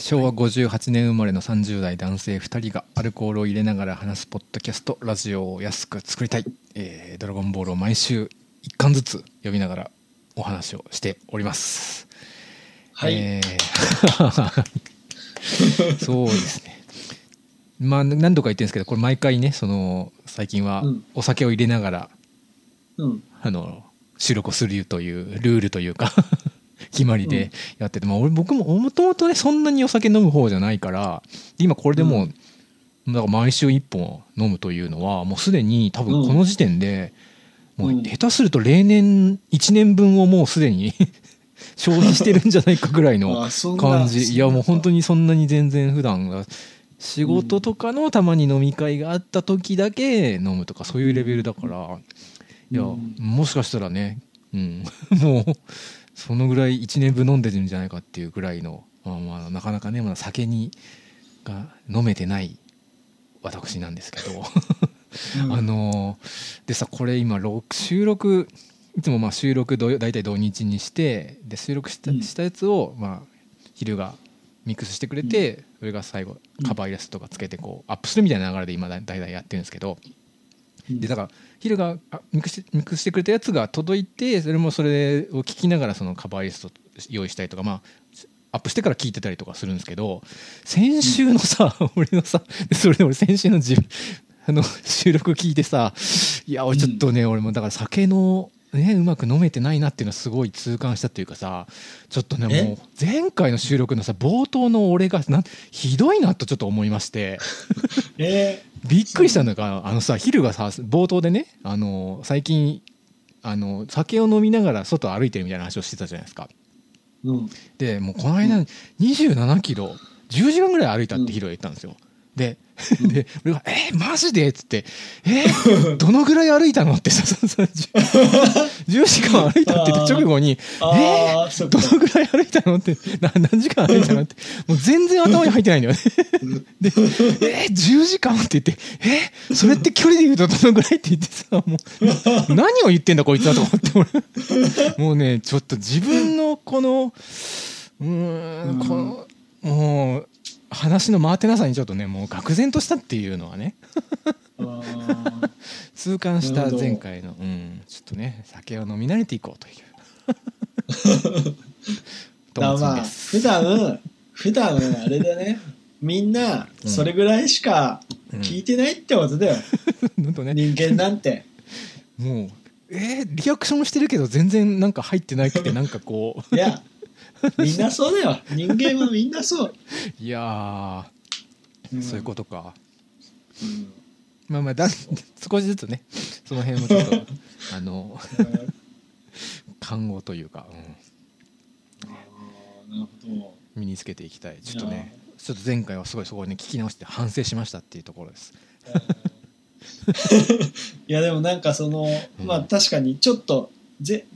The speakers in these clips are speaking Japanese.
昭和58年生まれの30代男性2人がアルコールを入れながら話すポッドキャストラジオを安く作りたい、ドラゴンボールを毎週1巻ずつ読みながらお話をしております。はい、そうですね、まあ、何度か言ってるんですけどこれ毎回ねその最近はお酒を入れながら、うん、収録をするというルールというか決まりでやってて、まあ、僕ももともとねそんなにお酒飲む方じゃないから今これでもうだから毎週1本飲むというのはもうすでに多分この時点でもう下手すると例年1年分をもうすでに消費してるんじゃないかぐらいの感じ。いやもう本当にそんなに全然普段が仕事とかのたまに飲み会があった時だけ飲むとかそういうレベルだからいやもしかしたらね、うん、もうそのぐらい1年分飲んでるんじゃないかっていうぐらいの、まあ、まあなかなかねまだ酒が飲めてない私なんですけど、うん、でさこれ今収録いつもまあ収録大体土日にしてで収録したやつをまあ昼がミックスしてくれてそれが最後カバーイラストとかつけてこうアップするみたいな流れで今大体やってるんですけどでだからヒルがミックスしてくれたやつが届いてそれもそれを聞きながらそのカバーリスト用意したりとかまあアップしてから聞いてたりとかするんですけど先週のさ俺のさそれで俺先週の収録聞いてさいや俺ちょっとね俺もだから酒のねうまく飲めてないなっていうのはすごい痛感したっていうかさちょっとねもう前回の収録のさ冒頭の俺がひどいなとちょっと思いましてびっくりしたんだからさヒルがさ冒頭でね最近酒を飲みながら外歩いてるみたいな話をしてたじゃないですか、うん、でもうこの間27キロ10時間ぐらい歩いたってヒルが言ったんですよ、うん、で俺がマジでっつってどのぐらい歩いたのってさ10時間歩いたって言って直後にどのぐらい歩いたのって何時間歩いたのってもう全然頭に入ってないんだよねで10時間って言ってそれって距離で言うとどのぐらいって言ってさもう何を言ってんだこいつだと思って俺もうねちょっと自分のこのもう話の回てなさにちょっとねもう愕然としたっていうのはね痛感した前回の、うん、ちょっとね酒を飲み慣れていこうというだまあ普段あれだねみんなそれぐらいしか聞いてないってことだよ、うんうん、人間なんてもうリアクションしてるけど全然なんか入ってなくてなんかこういやみんなそうだよ人間はみんなそういや、うん、そういうことか、うん、まあまあ少しずつねその辺もちょっと看護というか、うん、なるほど身につけていきたいちょっとねちょっと前回はすごいそこをね聞き直して反省しましたっていうところですいやでもなんかその、うん、まあ確かにちょっと全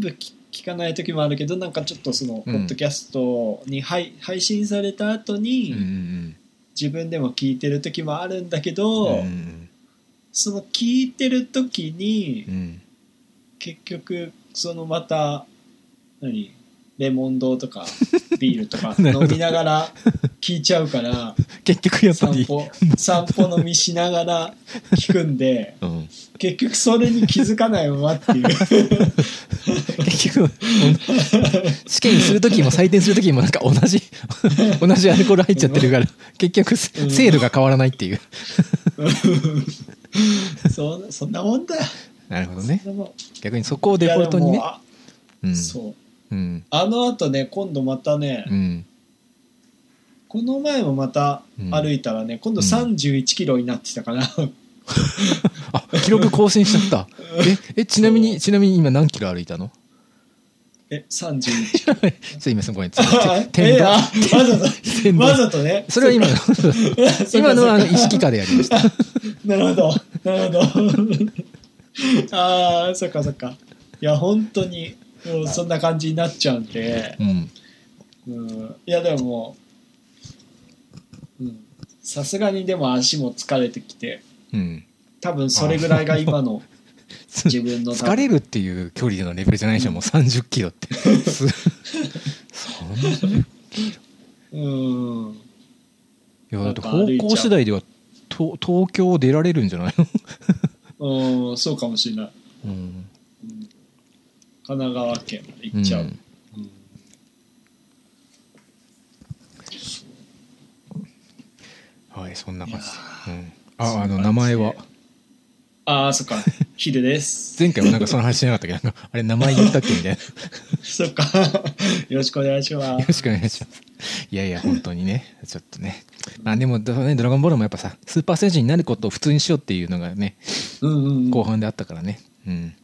部聞かない時もあるけどなんかちょっとそのポッドキャストに、うん、配信された後に、うんうん、自分でも聞いてる時もあるんだけど、うん、その聞いてる時に、うん、結局そのまたレモンドとかビールとか飲みながら聞いちゃうから結局やっぱり散歩飲みしながら聞くんで、うん、結局それに気づかないままっていう結局試験する時も採点する時もなんか同じアルコール入っちゃってるから結局セールが変わらないっていうそんなもんだよ。なるほどね。逆にそこをデフォルトにね、うん、そううん、あのあとね今度またね、うん、この前もまた歩いたらね、うん、今度31キロになってたから、うん、あ記録更新しちゃったちなみに今何キロ歩いたの31キロすいませんごめんわざとねそれは今の意識下でやりましたなるほどなるほどあそっかそっかいや本当にもうそんな感じになっちゃうんで、うんうん、いやでもさすがにでも足も疲れてきて、うん、多分それぐらいが今の自分の疲れるっていう距離のレベルじゃないでしょ、うん、もう30キロって30キロ、いやだって方向次第では東京を出られるんじゃないの？そうかもしれない、うん、神奈川県まで行っちゃう、うんうん、はいそんな感じ、うん、あの名前はあそっかヒデです前回もなんかその話しなかったけどなんかあれ名前言ったっけみたいなそっかよろしくお願いしますよろしくお願いしますいやいや本当にねちょっとねまあでもねドラゴンボールもやっぱさスーパー戦士になることを普通にしようっていうのがね、うんうんうん、後半であったからね、うん、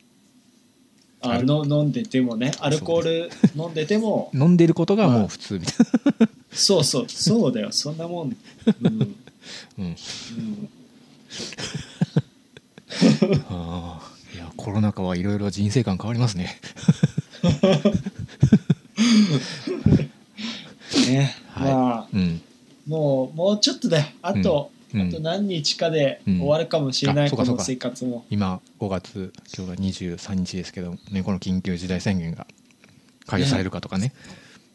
飲んでてもねアルコール飲んでても飲んでることがもう普通みたいなそうそうそうだよそんなもんうん、うんうんあいやコロナ禍はいろいろ人生観変わりますねね、はいまあうん、もうちょっとだよあと何日かで終わるかもしれない、うん、この生活も今5月今日が23日ですけど、ね、この緊急事態宣言が解除されるかとかね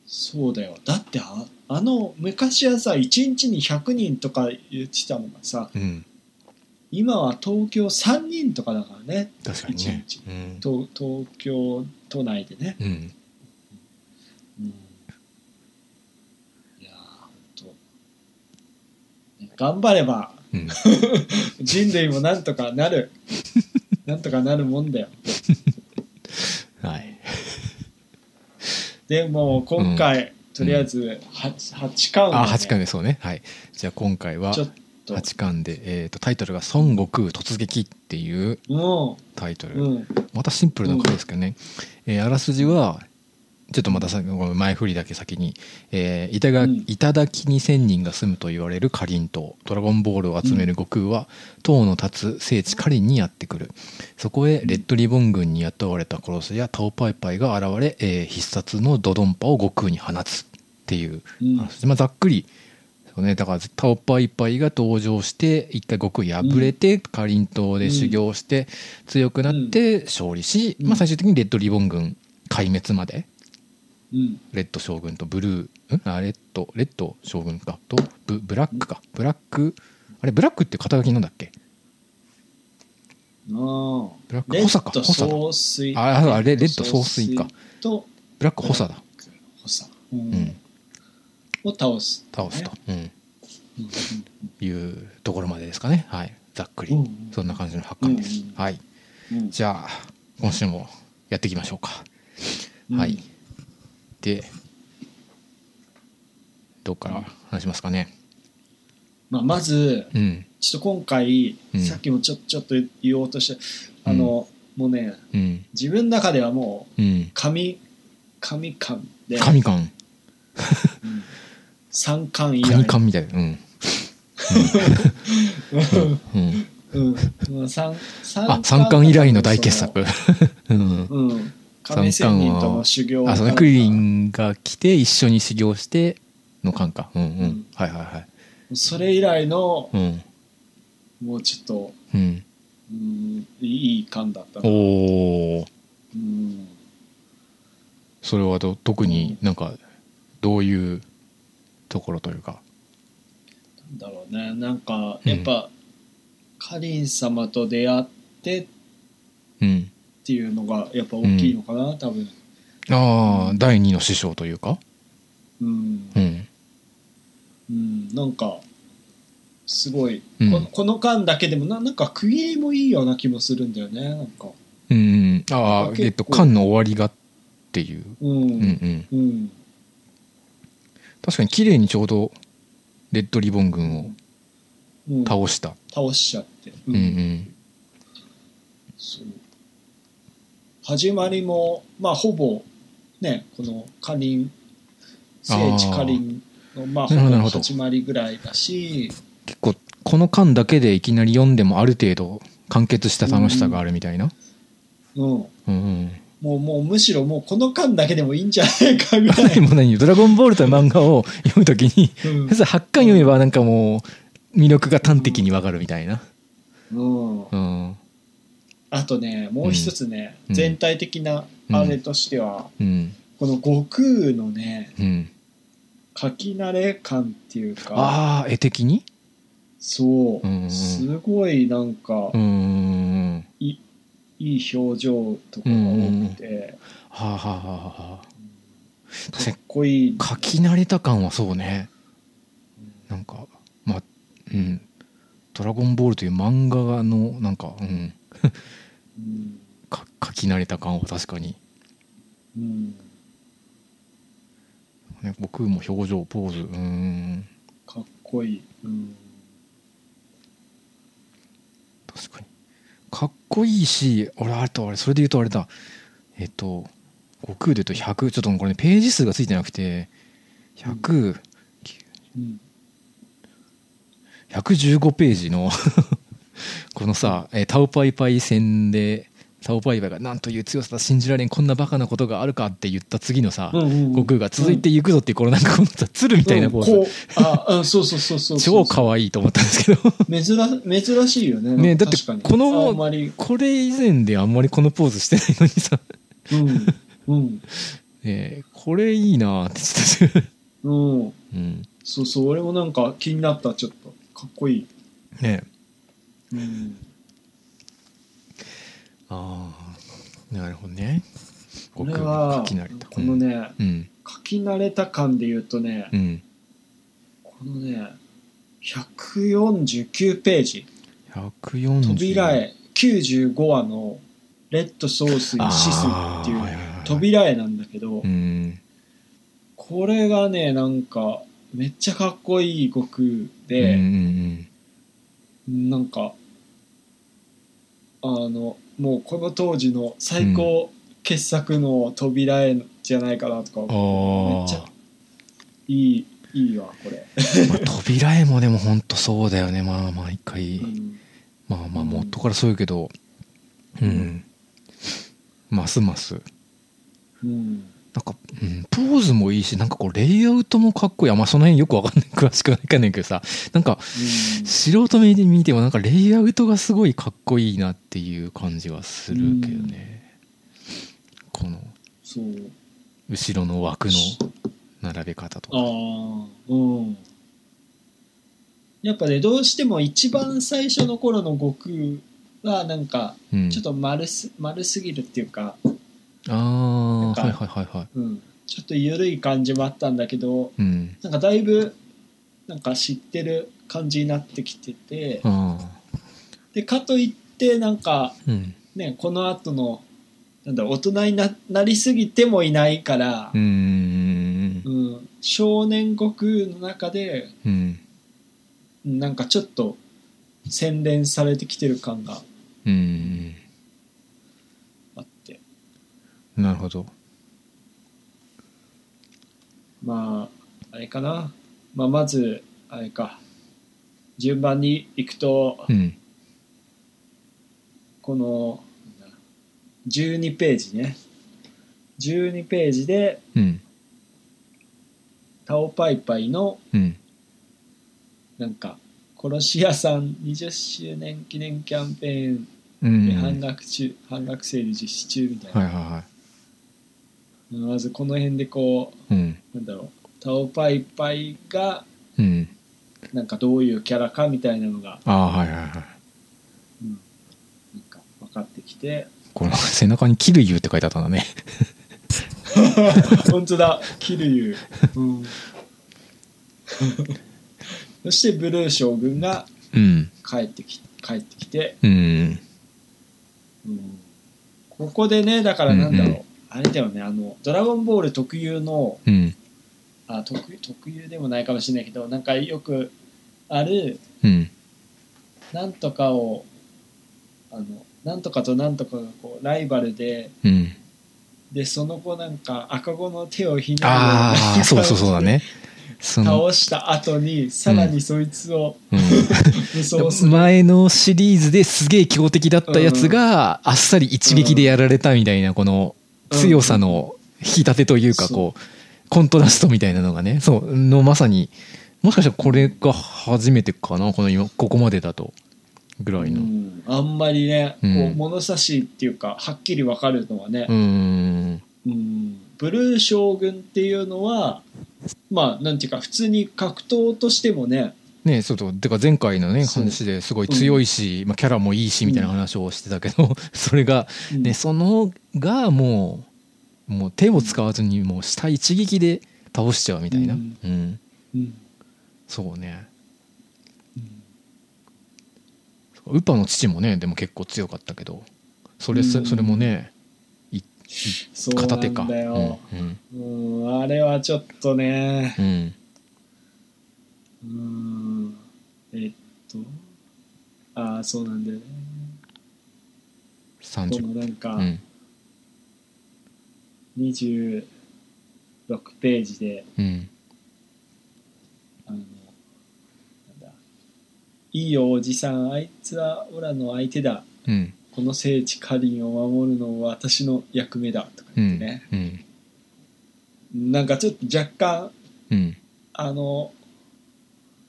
そうだよだってあの昔はさ1日に100人とか言ってたのがさ、うん今は東京3人とかだからね確かにね、うん、東京都内でね、うんうん、いやーほんと頑張れば、うん、人類もなんとかなるなんとかなるもんだよはいでも今回、うん、とりあえず 8巻、ね、あ8巻でそうねはいじゃあ今回は8巻で、タイトルが孫悟空突撃っていうタイトル、うん、またシンプルな回ですけどね、うんあらすじはちょっとまたさ前振りだけ先に、頂に1000人が住むと言われるカリン島ドラゴンボールを集める悟空は、うん、塔の立つ聖地カリンにやってくるそこへレッドリボン軍に雇われた殺し屋タオパイパイが現れ、必殺のドドンパを悟空に放つっていう、まあ、ざっくりだからタオパイパイが登場して一回悟空破れてカリン島で修行して強くなって勝利し、まあ、最終的にレッドリボン軍壊滅までレッド将軍とブルーレッド将軍かとブラックかブラックあれブラックって肩書きなんだっけブラック補佐か補佐だあれレッド総帥かブラック補佐だうんを倒すと、ねうん、いうところまでですかね、はい、ざっくり、うん、そんな感じの発刊です、うんはいうん、じゃあ今週もやっていきましょうか、うん、はいでどっから話しますかね、まあ、まず、うん、ちょっと今回、うん、さっきもちょっと言おうとしてもうね、うん、自分の中ではもう、うん、神感で神感うん三冠以来。三冠みたいな。うん。うん。うん。三冠以来の大傑作。うん。うん。亀仙人との修行。あ、そのクリンが来て一緒に修行しての冠か。うんうん、うん。はいはいはい。それ以来の、うん、もうちょっと、うん、いい冠だったな。おお。うん。それは特になんかどういうところというかなんだろうねなんかやっぱ、うん、カリン様と出会ってっていうのがやっぱ大きいのかな、うん、多分ああ第二の師匠というかうんうん、うん、なんかすごい、うん、この間だけでもなんか区切りもいいような気もするんだよねなんかうんああ間の終わりがっていう、うん、うんうんうん確かに綺麗にちょうどレッドリボン軍を倒した、うん、倒しちゃって、うんうん、そう始まりもまあほぼねこのカリン聖地カリンのまあほぼ始まりぐらいだし結構この間だけでいきなり読んでもある程度完結した楽しさがあるみたいなうん、うんうんもうむしろもうこの間だけでもいいんじゃないかぐらいもう何ドラゴンボールという漫画を読むときに、うん、8巻読めばなんかもう魅力が端的にわかるみたいな、うんうん、あとねもう一つね、うん、全体的なあれとしては、うん、この悟空のね、うん、書き慣れ感っていうか、ああ、絵的にそう、うんうん、すごいなんか、うんうん、いい表情とかが多くて、うん、はあ、はあはあ、かっこいい。書き慣れた感はそうね、なんかまあ、うん、ドラゴンボールという漫画のなんか、うんうん、書き慣れた感は確かに、うんね、僕も表情ポーズ、うん、かっこいい、うん、確かにかっこいいし、俺あれとあれ、それで言うとあれだ、悟空で言うと100、ちょっとこれ、ね、ページ数がついてなくて100、うん、115ページのこのさ、タオパイパイ戦でタオパイパイがなんという強さだ、信じられん、こんなバカなことがあるかって言った次のさ、うんうん、悟空が続いていくぞっていう、このなんかこのさ鶴みたいなポーズ、うん、あそうそうそうそうそう、超可愛いと思ったんですけど珍しいよね。ね、だってこのこれ以前であんまりこのポーズしてないのにさ、うんうんこれいいなって言ってたうん、うん、そうそう、俺もなんか気になった、ちょっとかっこいいねえ、うんああ、なるほどね。これはこのね、うん、書き慣れた感で言うとね、うん、このね149ページ140扉絵95話のレッドソースにシスっていう扉絵なんだけど、うん、これがねなんかめっちゃかっこいい悟空で、うんうん、なんかもうこの当時の最高傑作の扉絵じゃないかなとか、うん、めっちゃいいわこれまあ扉絵もでもほんとそうだよね、まあ毎回、うん、まあもっとからそうやけど、うん、うん、ますます、うん、なんか、うん、ポーズもいいし、なんかこうレイアウトもかっこいい。まあその辺よくわかんない、詳しくわかんないけどさ、なんか、うん、素人目で見てもなんかレイアウトがすごいかっこいいなっていう感じはするけどね、うん、このそう後ろの枠の並べ方とか、あ、うん、やっぱねどうしても一番最初の頃の悟空はなんかちょっと丸すぎるっていうか、ああ、はいはいはいはい、うん、ちょっと緩い感じもあったんだけど、うん、なんかだいぶなんか知ってる感じになってきてて、でかといってなんか、うん、ねこの後のなんだろう、大人に なりすぎてもいないから、うん、少年悟空の中で、うん、なんかちょっと洗練されてきてる感が。うんあって、なるほど。まああれかな、まあ、まずあれか、順番にいくと、うん、この12ページね、12ページで、うん、タオパイパイの、うん、なんか殺し屋さん20周年記念キャンペーンで半額セール実施中みたいな、はいはいはい、まずこの辺でこう、うん、なんだろう、タオパイパイが、うん、なんかどういうキャラかみたいなのが、あ、はいはいはい、うん、なんか分かってきて、この背中にキルユーって書いてあったんだね本当だ、キルユー、うんそしてブルー将軍が帰ってきて、うんうん、ここでねだからなんだろう、うんうん、あれだよね、ドラゴンボール特有の、うん、特有でもないかもしれないけど、なんかよくある、うん、なんとかをなんとかとなんとかがこうライバルで、うん、でその後なんか赤子の手をひねる、ああそうそうそうだね倒した後にさらにそいつを、うん、武装する。前のシリーズですげえ強敵だったやつが、うん、あっさり一撃でやられたみたいな、この強さの引き立てというか、うん、こうコントラストみたいなのがね、そうのまさに、もしかしたらこれが初めてかな、この今ここまでだとぐらいの、うん、あんまりね、うん、こう物差しっていうかはっきり分かるのはね、うん、ブルー将軍っていうのはまあなんていうか普通に格闘としてもねそうてか前回のね話ですごい強いし、まあ、キャラもいいしみたいな話をしてたけど、それが、ねそのがもう手を使わずにもう下一撃で倒しちゃうみたいな、そうね、ウパの父もねでも結構強かったけどそれもね、片手かそうなんだよ、あれはちょっとね、そうなんだよね。30分。なんか、26ページで、なんだいいよおじさん、あいつはオラの相手だ。この聖地カリンを守るのは私の役目だとか言ってね。なんかちょっと若干、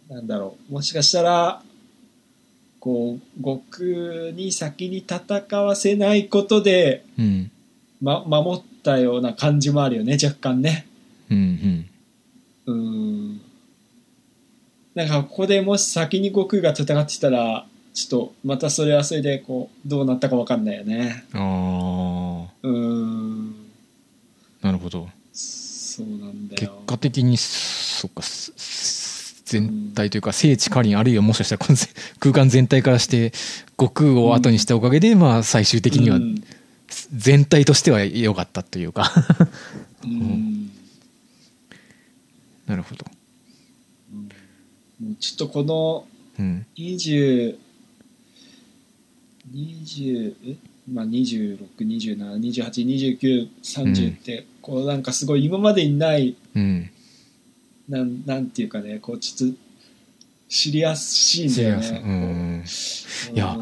なんだろうもしかしたらこう獄に先に戦わせないことで、守ったような感じもあるよね若干ね。なんかここでもし先に獄が戦ってたらちょっとまたそれはそれでこうどうなったか分かんないよね。なるほど。そうなんだよ。結果的にそっか。全体というか聖地カリンあるいはもしかしたら空間全体からして悟空を後にしたおかげでまあ最終的には全体としては良かったというかなるほど、もうちょっとこの26、27、28、29、30ってこうなんかすごい今までにない、なんていうかねこうちょっとシリアスシーンだよね。いや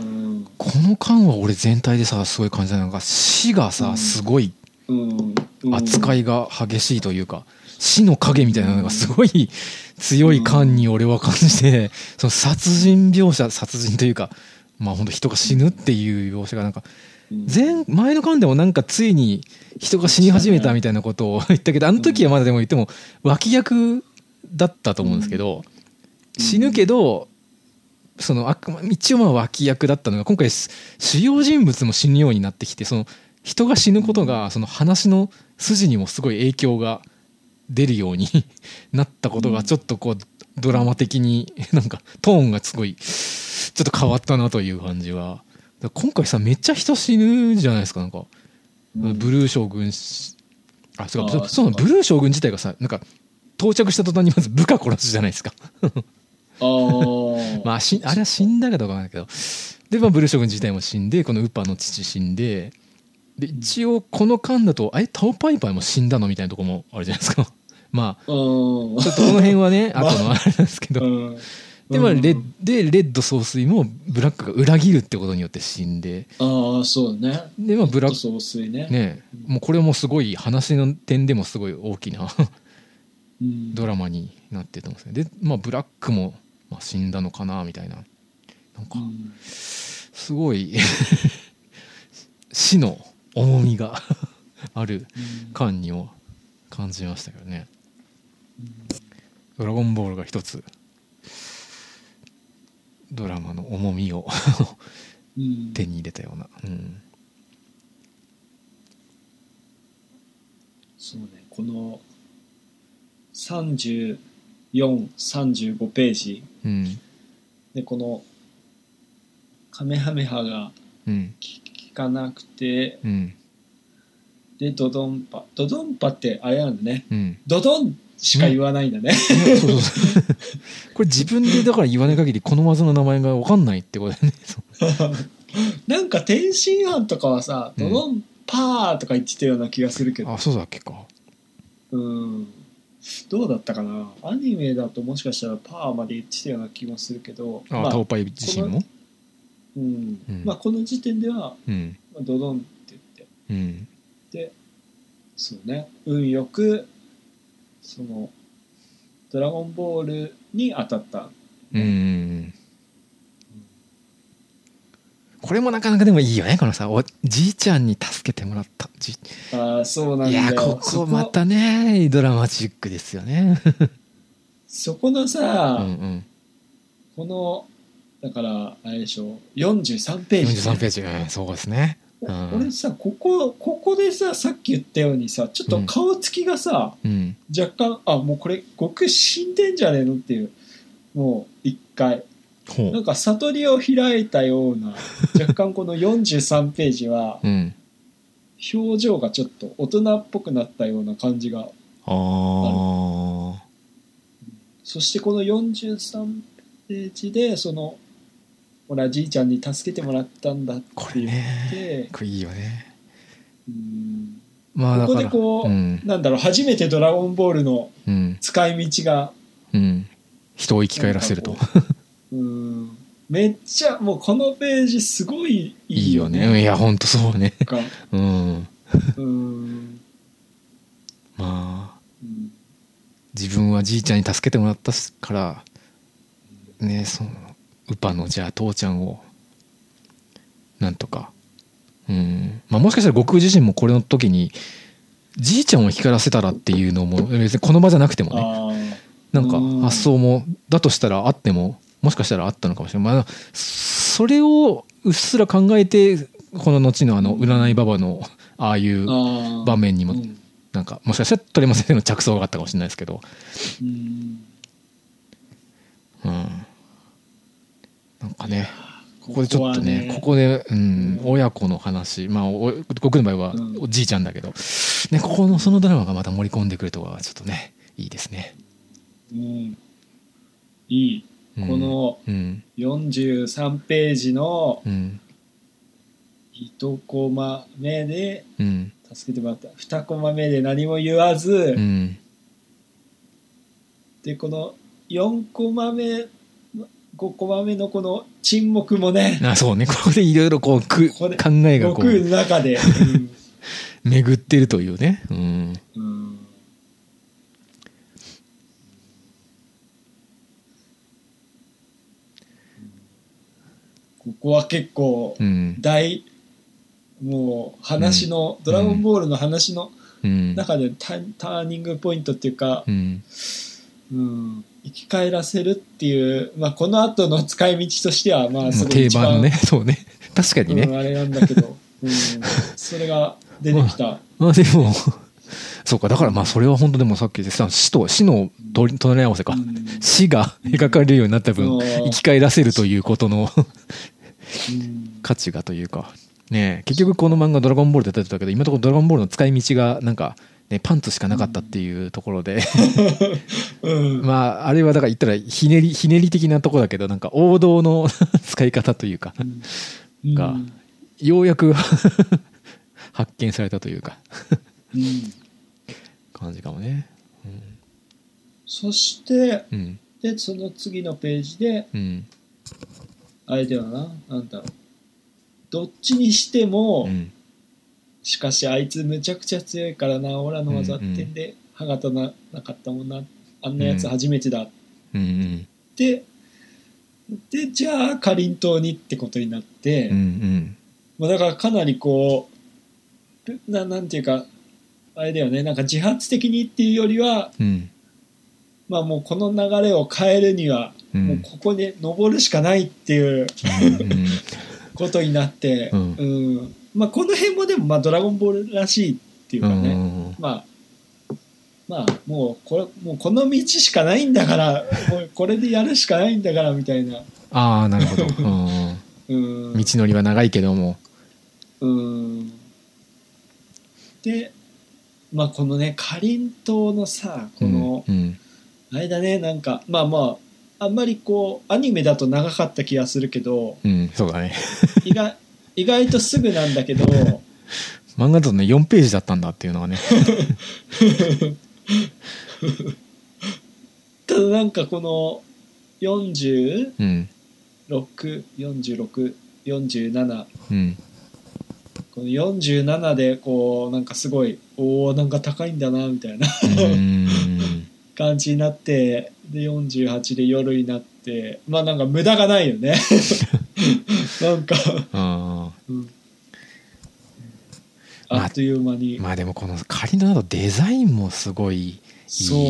この間は俺全体でさすごい感じたのが死がさすごい扱いが激しいというか死の影みたいなのがすごい強い感に俺は感じてその殺人描写殺人というかまあ本当人が死ぬっていう描写がなんか前の間でもなんかついに人が死に始めたみたいなことを言ったけどあの時はまだでも言っても脇役だったと思うんですけど、死ぬけどその一応まあ脇役だったのが今回主要人物も死ぬようになってきてその人が死ぬことがその話の筋にもすごい影響が出るようになったことがちょっとこうドラマ的になんかトーンがすごいちょっと変わったなという感じは。今回さめっちゃ人死ぬじゃないですかなんか、ブルー将軍そうブルー将軍自体がさなんか到着した途端にまず部下殺すじゃないですかまああれは死んだかどうかわかんないけどで、まあ、ブルー将軍自体も死んでこのウパの父死んでで一応この間だとタオパイパイも死んだのみたいなとこもあるじゃないですかまあちょっとこの辺はねあとのあれなんですけど、でまあ、レッド総帥もブラックが裏切るってことによって死んでそうねでまあブラック総帥ねもうこれもすごい話の点でもすごい大きなドラマになってたんですねでまあブラックもまあ死んだのかなみたいななんかすごい死の重みがある感にも感じましたけどねドラゴンボールが一つドラマの重みを手に入れたような、そうねこの34、35ページ、でこのカメハメハが聞かなくて、でドドンパってあれなんだね、ドドンしか言わないんだねそうこれ自分でだから言わない限りこの技の名前が分かんないってことだよねなんか天津飯とかはさドドンパーとか言ってたような気がするけど、そうだっけかどうだったかなアニメだともしかしたらパーまで言ってたような気もするけどタオパイ自身もこの時点では、ドドンって言って、でそうね運よくそのドラゴンボールに当たった、これもなかなかでもいいよねこのさおじいちゃんに助けてもらったあ、そうなんだ。いや、ここまたねドラマチックですよね。そこのさ、うんうん、このだからあれでしょ、43ページ、43ページ、うん、そうですね。うん、俺さここでさ、さっき言ったようにさ、ちょっと顔つきがさ、うん、若干、あ、もうこれ極死んでんじゃねえのっていう、もう一回なんか悟りを開いたような、若干この43ページは、うん、表情がちょっと大人っぽくなったような感じがある。あ、そしてこの43ページでそのほらじいちゃんに助けてもらったんだって言って、これね、これいいよね。うん、まあ、だからここでこう、うん、なんだろう、初めてドラゴンボールの使い道が、うんうん、人を生き返らせると。うん、めっちゃもうこのページすごいいいよね。いいよね。いや本当そうね。うん。うん、まあ、うん、自分はじいちゃんに助けてもらったからね、そのウパのじゃあ父ちゃんをなんとか、うん、まあもしかしたら悟空自身もこれの時にじいちゃんを光らせたらっていうのも、別にこの場じゃなくてもね、なんか発想もだとしたらあっても、もしかしたらあったのかもしれない。まあそれをうっすら考えて、この後のあの占いババのああいう場面にもなんか、もしかしたら鳥山先生の着想があったかもしれないですけど、うん。なんかね、ここでちょっとね、ここで、うん、親子の話、まあ僕の場合はおじいちゃんだけど、ね、ここのそのドラマがまた盛り込んでくるとかはちょっとね、いいですね。うん、いい、この43ページの1コマ目で助けてもらった、2コマ目で何も言わず、うん、でこの4コマ目5コマ目のこの沈黙もね、あ、そうね、ここでいろいろこう考えがこう僕の中で、うん、巡ってるというね、うん、うん、ここは結構大、うん、もう話の、うん、ドラゴンボールの話の中で ターニングポイントっていうか、うんうん、生き返らせるっていう、まあ、この後の使い道としてはまあすごい一番定番ね、そうね、確かにね、うん、あれなんだけど、うん、それが出てきた。まあでもそうか、だからまあそれは本当でもさっきでさ、死と死の隣り合わせか、うん、死が描かれるようになった分、うん、生き返らせるということの価値がというかね、結局この漫画ドラゴンボールで出てたけど、今のところドラゴンボールの使い道がなんかね、パンツしかなかったっていうところで、うん、まああれはだから言ったらひねり的なとこだけど、なんか王道の使い方というか、うん、がようやく発見されたというか、うん、感じかもね、うん、そして、うん、でその次のページで、うん、あれではな、なんだろう、どっちにしても、うん、しかしあいつむちゃくちゃ強いからな、オラの技ってんで歯が立たなかったもんな、あんなやつ初めてだ、うんうん、でじゃあかりんとうにってことになって、うんうん、だからかなりこう なんていうかあれだよね、なんか自発的にっていうよりは、うん、まあもうこの流れを変えるには、うん、もうここで登るしかないっていう、うん、うん、ことになって、うんうん、まあ、この辺もでもまあドラゴンボールらしいっていうかね、うん、まあもうこの道しかないんだからもうこれでやるしかないんだからみたいな。ああ、なるほど、うん、道のりは長いけども、うん、で、まあ、このねかりんとうのさ、この間ね、なんかまああんまりこうアニメだと長かった気がするけど、うん、そうだね意外とすぐなんだけど漫画だとね4ページだったんだっていうのはねただなんかこの46、うん、46、47、うん、この47でこうなんかすごい、おーなんか高いんだなみたいな感じになって、で48で夜になって、まあなんか無駄がないよねなんか、あ、うん、あっという間に、まあでもこの仮のデザインもすごいい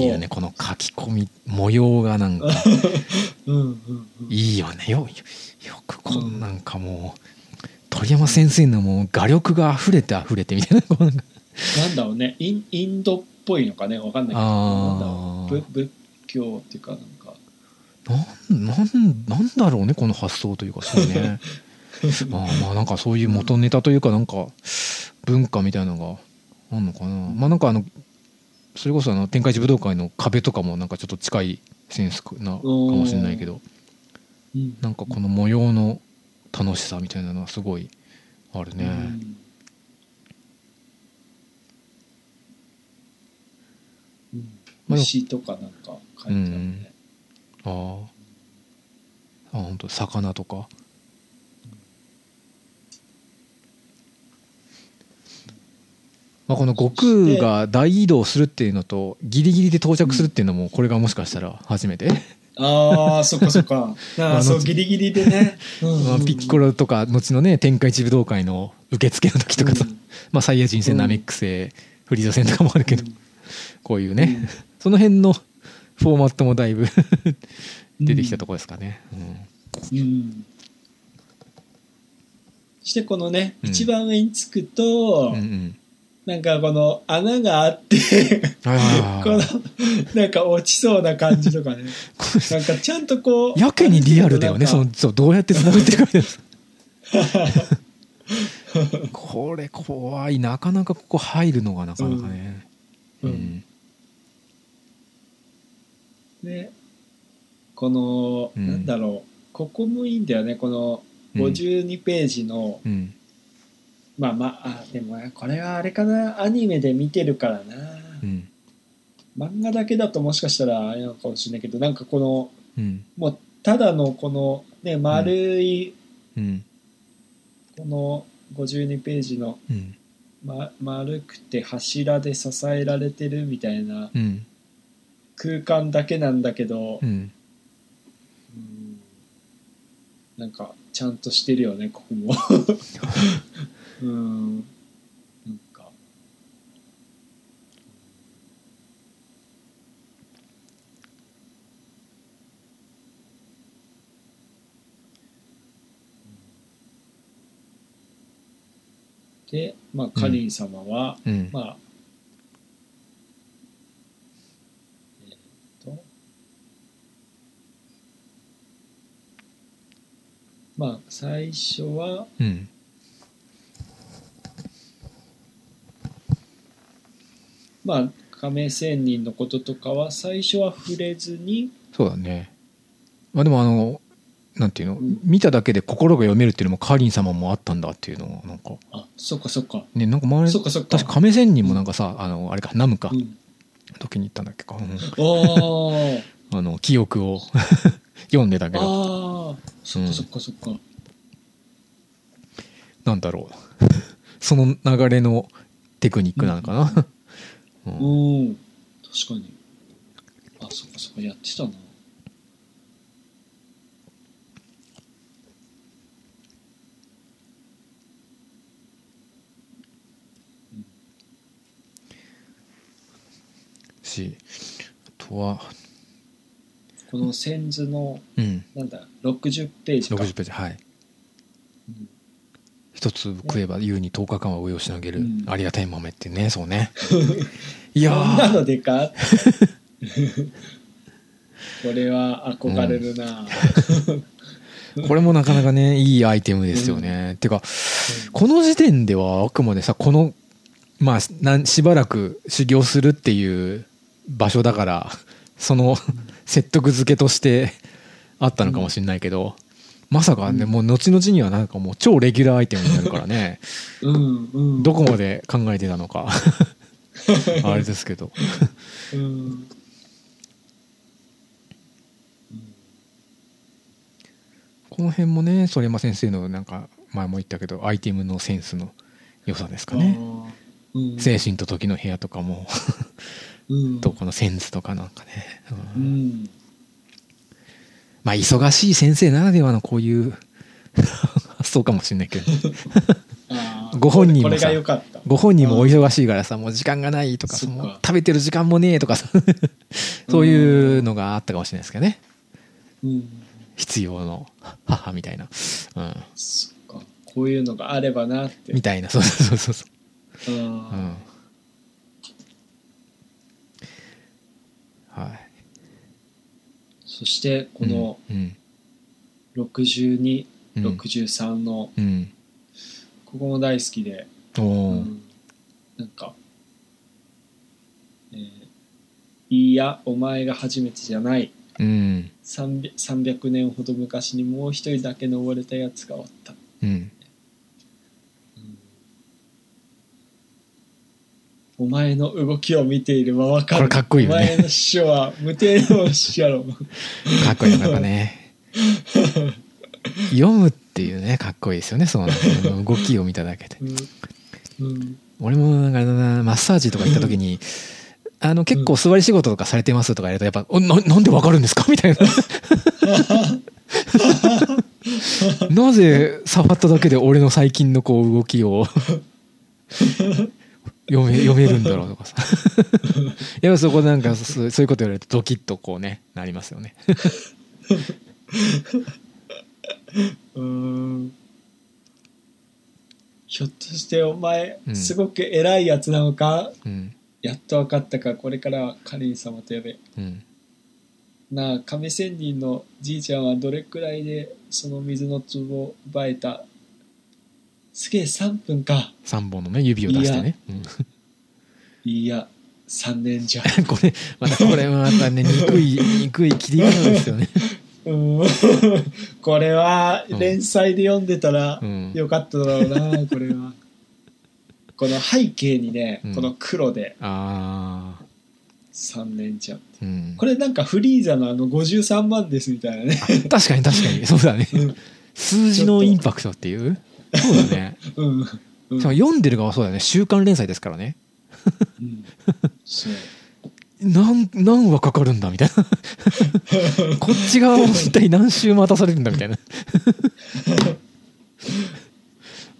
いよね、この書き込み模様がなんかうんうん、うん、いいよね。 よくこのなんかもう、うん、鳥山先生のもう画力があふれてみたいな、なんだろうね、インドっぽいのかね、分かんないけど、なんだろう、仏教っていうか、なんかなんだろうね、この発想というか、そうねまあなんかそういう元ネタというか、なんか文化みたいなのがあるのかな、まあなんかそれこそ天下一武道会の壁とかもなんかちょっと近いセンスなかもしれないけど、なんかこの模様の楽しさみたいなのはすごいあるね、虫とかなんか書いてあるね、あ本当魚とか、まあ、この悟空が大移動するっていうのとギリギリで到着するっていうのも、これがもしかしたら初めてああそっかそっかそうギリギリでね、まあ、ピッコロとか後のね天下一武道会の受付の時とかさ、まあサイヤ人戦ナメック星フリーザ戦とかもあるけど、こういうね、その辺のフォーマットもだいぶ出てきたところですかね。してこのね一番上につくと、なんかこの穴があってこのなんか落ちそうな感じとかねなんかちゃんとこうやけにリアルだよね、そうどうやってつながってるかこれ怖い、なかなかここ入るのがなかなかね、でこの、なんだろう、ここもいいんだよね、この52ページの、まあまあ、でもこれはあれかな、アニメで見てるからな、漫画だけだともしかしたらあれなのかもしれないけど、なんかこの、もうただのこのね丸い、この52ページの、丸くて柱で支えられてるみたいな空間だけなんだけど、なんかちゃんとしてるよね、ここもなんかで、まあカリン様は、まあまあ最初は、まあ、亀仙人のこととかは最初は触れずに、そうだね、まあ、でもなんていうの、見ただけで心が読めるっていうのもカーリン様もあったんだっていうのを、なんかあそっかそっか、ね、なんか周りそっかそっか、確か亀仙人もなんかさ、あれかナムか、時に行ったんだっけか、記憶を読んでたけど、そっかそっかそっか、なんだろうその流れのテクニックなのかな、確かに、あそっかそっか、やってたな、あとはこの先図の、なんだ60ページか、60ページ、はい、一粒食えば優に10日間は上をしのげる、ありがたい豆ってね、そうねいやそんなのでかこれは憧れるな、これもなかなかねいいアイテムですよね、てかこの時点ではあくまでさ、このまあしばらく修行するっていう場所だから、その説得付けとしてあったのかもしれないけど、まさかね、もう後々にはなんかもう超レギュラーアイテムになるからねどこまで考えてたのかあれですけどこの辺もね、鳥山先生のなんか前も言ったけどアイテムのセンスの良さですかね、精神と時の部屋とかもとこのセンスとかなんかね、まあ忙しい先生ならではのこういう発想かもしれないけどご本人もさ、ご本人もお忙しいからさ、もう時間がないとか、もう食べてる時間もねえとかさそういうのがあったかもしれないですけどね、うん、必要の母みたいな、うん、そっか、こういうのがあればなってみたいな、そうそうそうそう、うん、はい。そしてこの62、うんうん、63の、うん、ここも大好きで、うん、なんか、いやお前が初めてじゃない、うん、300年ほど昔にもう一人だけ登れたやつがおった、うんうん、お前の動きを見ていれば分かる、これかっこいいよね、お前の師匠は無敵の師匠やろかっこいいのね読むっていうね、かっこいいですよね、その動きを見ただけで、うんうん、俺もなんかマッサージとか行った時に結構座り仕事とかされてますとかやると、やっぱ、なんでわかるんですかみたいななぜ触っただけで俺の最近のこう動きを読めるんだろうとかさやっぱそこなんかそういうこと言われるとドキッとこうねなりますよねひょっとしてお前、うん、すごく偉いやつなのか、うんやっと分かったか、これからはカリン様と呼べ、うん、なあ亀仙人のじいちゃんはどれくらいでその水の壺を奪えた、すげえ3分か、3本のね指を出してね、いや3年じゃこれまたね憎い切り方ですよねこれは連載で読んでたらよかっただろうな、これはこの背景にね、うん、この黒であ3年ちゃって、うん、これなんかフリーザの53万ですみたいなね、確かに確かにそうだね、うん、数字のインパクトっていうそうだね、うんうん、しかも読んでる側そうだね、週刊連載ですからね、うん、そう何話かかるんだみたいなこっち側も一体何週待たされるんだみたいな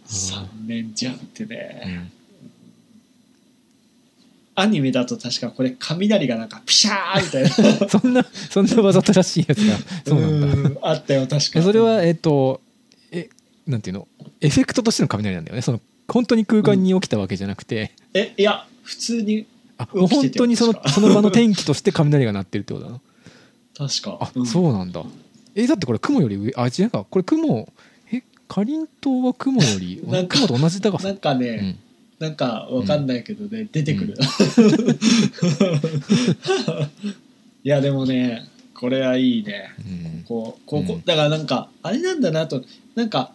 3年じゃんってね、うん、アニメだと確かこれ雷がなんかピシャーみたいなそんなわざとらしいやつがそうなんだあったよ、確かにそれはなんていうのエフェクトとしての雷なんだよね、その本当に空間に起きたわけじゃなくて、うん、いや普通に起きてて本当にその場の天気として雷が鳴ってるってことだな確か、あ、うん、そうなんだ、だってこれ雲より上、あ違うか、これ雲、かりんとうは雲より雲と同じ高さなんかね、うん、なんか分かんないけどね、うん、出てくる、うん、いやでもねこれはいいね、うん、ここだからなんかあれなんだなと、なんか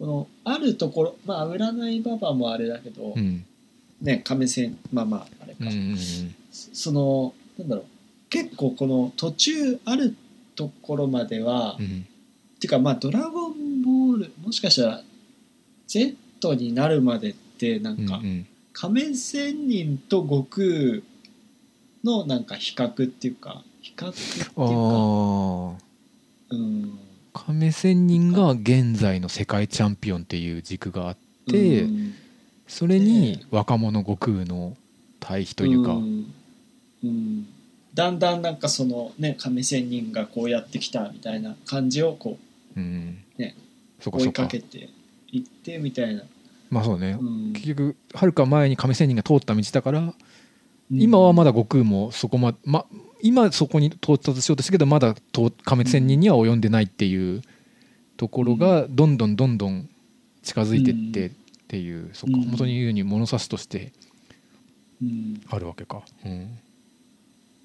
このあるところ、まあ占いババもあれだけど、うん、ね亀仙まああれか、うんうんうん、そのなんだろう、結構この途中あるところまでは、うん、てかまあドラゴンもしかしたら Z になるまでってなんか仮面仙人と悟空のなんか比較っていうか、うん、仮面仙人が現在の世界チャンピオンっていう軸があって、うん、それに若者悟空の対比というか、うんうん、だんだんなんかそのね仮面仙人がこうやってきたみたいな感じをこう、うん、ね追いかけていってみたいな、まあそうね、うん、結局はるか前に亀仙人が通った道だから、うん、今はまだ悟空もそこまで、今そこに到達しようとしたけどまだ亀仙人には及んでないっていうところがどんどんどんどん近づいてってっていう、うん、そっか本当に言うに物差しとしてあるわけか、うん、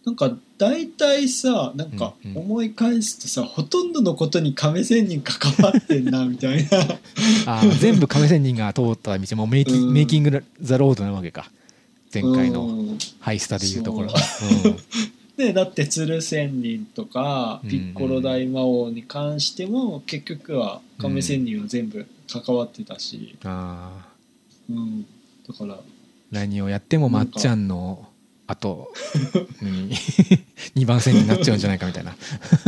なんか大体さ、なんか思い返すとさ、うんうん、ほとんどのことに亀仙人関わってんなみたいなあ全部亀仙人が通った道もメイキングザロードなわけか、前回のハイスタでいうところ、うん、でだって鶴仙人とかピッコロ大魔王に関しても、うん、結局は亀仙人は全部関わってたし、うんあうん、だから何をやってもまっちゃんのあと2番線になっちゃうんじゃないかみたいな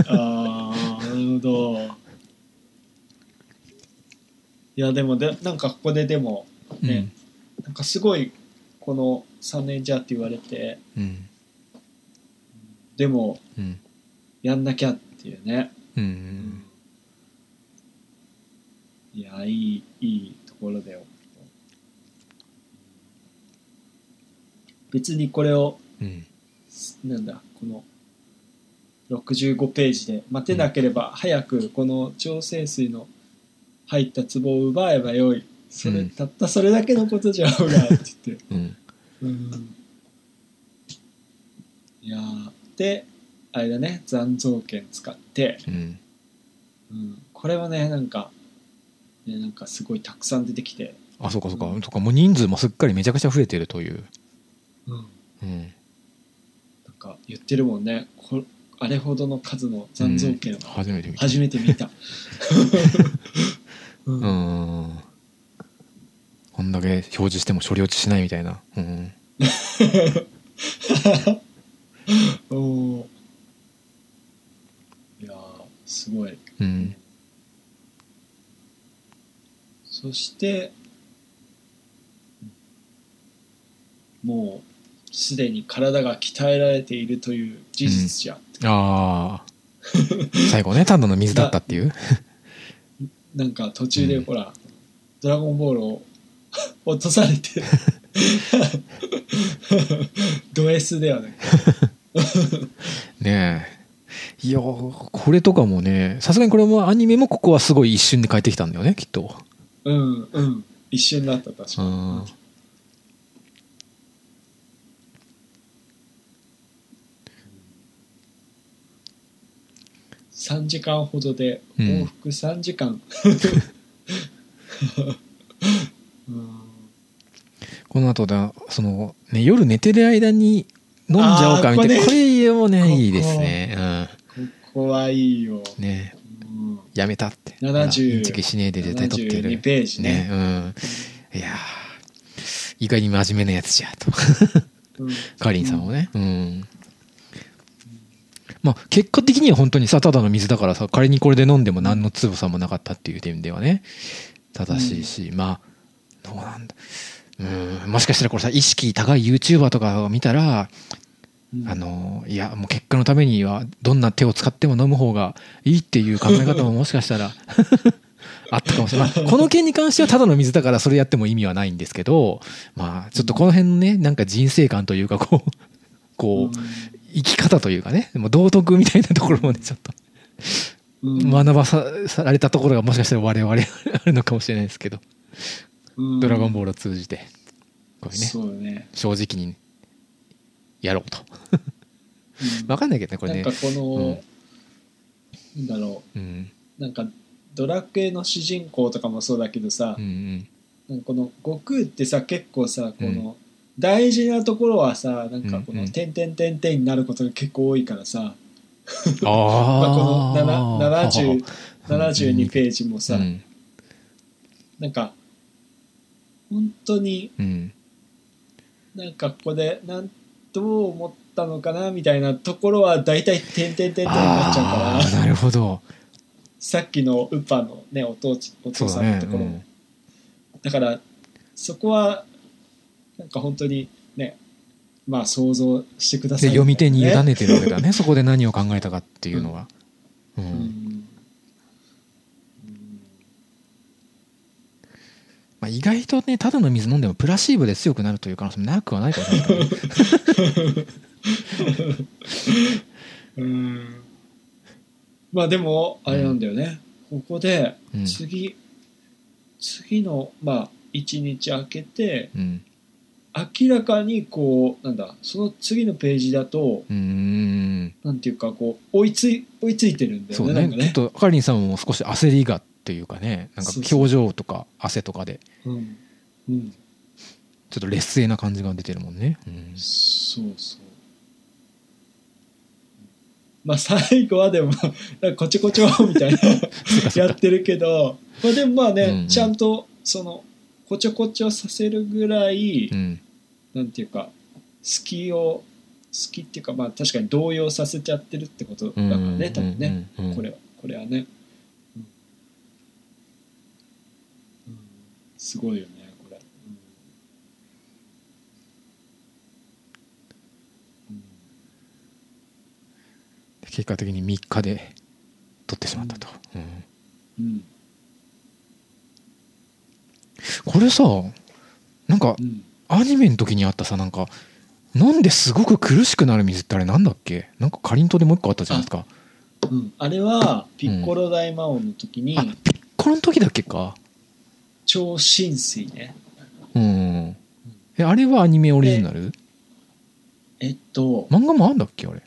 あなるほど、いやでもなんかここででもで、うん、なんかすごいこの3年じゃって言われて、うん、でも、うん、やんなきゃっていうね、うんうんうん、いやいいところだよ。別にこれを、うん、なんだこの65ページで待てなければ早くこの調整水の入った壺を奪えばよい、それ、うん、たったそれだけのことじゃほらって言って、うんうん、いやであれだね、残像券使って、うんうん、これはねなんかすごいたくさん出てきて、あそうかそうか、うん、そうかもう人数もすっかりめちゃくちゃ増えてるという。うんうん、なんか言ってるもんね、あれほどの数の残像券を、うん、初めて見た、うんうん、こんだけ表示しても処理落ちしないみたいな、うん、おいやすごい、うん、そしてもうすでに体が鍛えられているという事実じゃ、うん、あ最後ねただの水だったっていうなんか途中でほら、うん、ドラゴンボールを落とされてド S ではなくねえいやこれとかもねさすがにこれもアニメもここはすごい一瞬で変えてきたんだよねきっと、うんうん一瞬だった確かに、うん3時間ほどで往復3時間、うんうん、この後だその、ね、夜寝てる間に飲んじゃおうかみたいな、これもねいいですね、うん、ここはいいよ、ねうん、やめたって70インチキしねえで絶対取ってる72ページ ね、うん、いや意外に真面目なやつじゃとかりんさんもね、うんうんまあ、結果的には本当にさただの水だからさ仮にこれで飲んでも何のつぶさもなかったっていう点ではね正しいし、うん、まあどうなんだもしかしたらこれさ意識高い YouTuber とかを見たら、うん、いやもう結果のためにはどんな手を使っても飲む方がいいっていう考え方ももしかしたらあったかもしれない、まあ、この件に関してはただの水だからそれやっても意味はないんですけどまあちょっとこの辺のねなんか人生観というかこう、うん生き方というかね、もう道徳みたいなところもねちょっと、うん、学ばされたところがもしかしたら我々あるのかもしれないですけど、うん、ドラゴンボールを通じてこういうね、そうね、正直にやろうと、うん、分かんないけどねこれねなんかこの、うん、なんだろう、うん、なんかドラクエの主人公とかもそうだけどさ、うんうん、なんかこの悟空ってさ結構さこの、うん大事なところはさなんかこの点々点々になることが結構多いからさ、うんうんまあ、この72ページもさ、うん、なんか本当に、うん、なんかここでどう思ったのかなみたいなところは大体点々点々になっちゃうからなるほどさっきのウッパの、ね、お父さんのところ だ,、ねうん、だからそこはなんか本当にねまあ想像してください、ね、で読み手に委ねてるわけだねそこで何を考えたかっていうのは、うんうんうんまあ、意外とねただの水飲んでもプラシーボで強くなるという可能性もなくはないかもしれないうんまあでもあれなんだよね、うん、ここで次のまあ1日明けて、うん明らかにこうなんだその次のページだとなんていうかこう追いついてるんだよ ね, そうねなんかねちょっとかりんさんも少し焦りがっていうかねなんか表情とか汗とかでそう、うん、ちょっと劣勢な感じが出てるもんね、うん、そうそうまあ最後はでもこちょこちょみたいなやってるけどまあでもまあね、うんうん、ちゃんとそのこちょこちょさせるぐらい、うんなんていうか好きっていうかまあ確かに動揺させちゃってるってことだからね多分ねこれはね、うんうん、すごいよねこれ、うん、結果的に3日で取ってしまったと、うんうん、これさなんかアニメの時にあったさなんですごく苦しくなる水ってあれなんだっけ、なんかかりんとうでもう一個あったじゃないですか。 あれはピッコロ大魔王の時に、うん、ピッコロの時だっけか。超新水ね。うんあれはアニメオリジナル？漫画もあるんだっけあれ。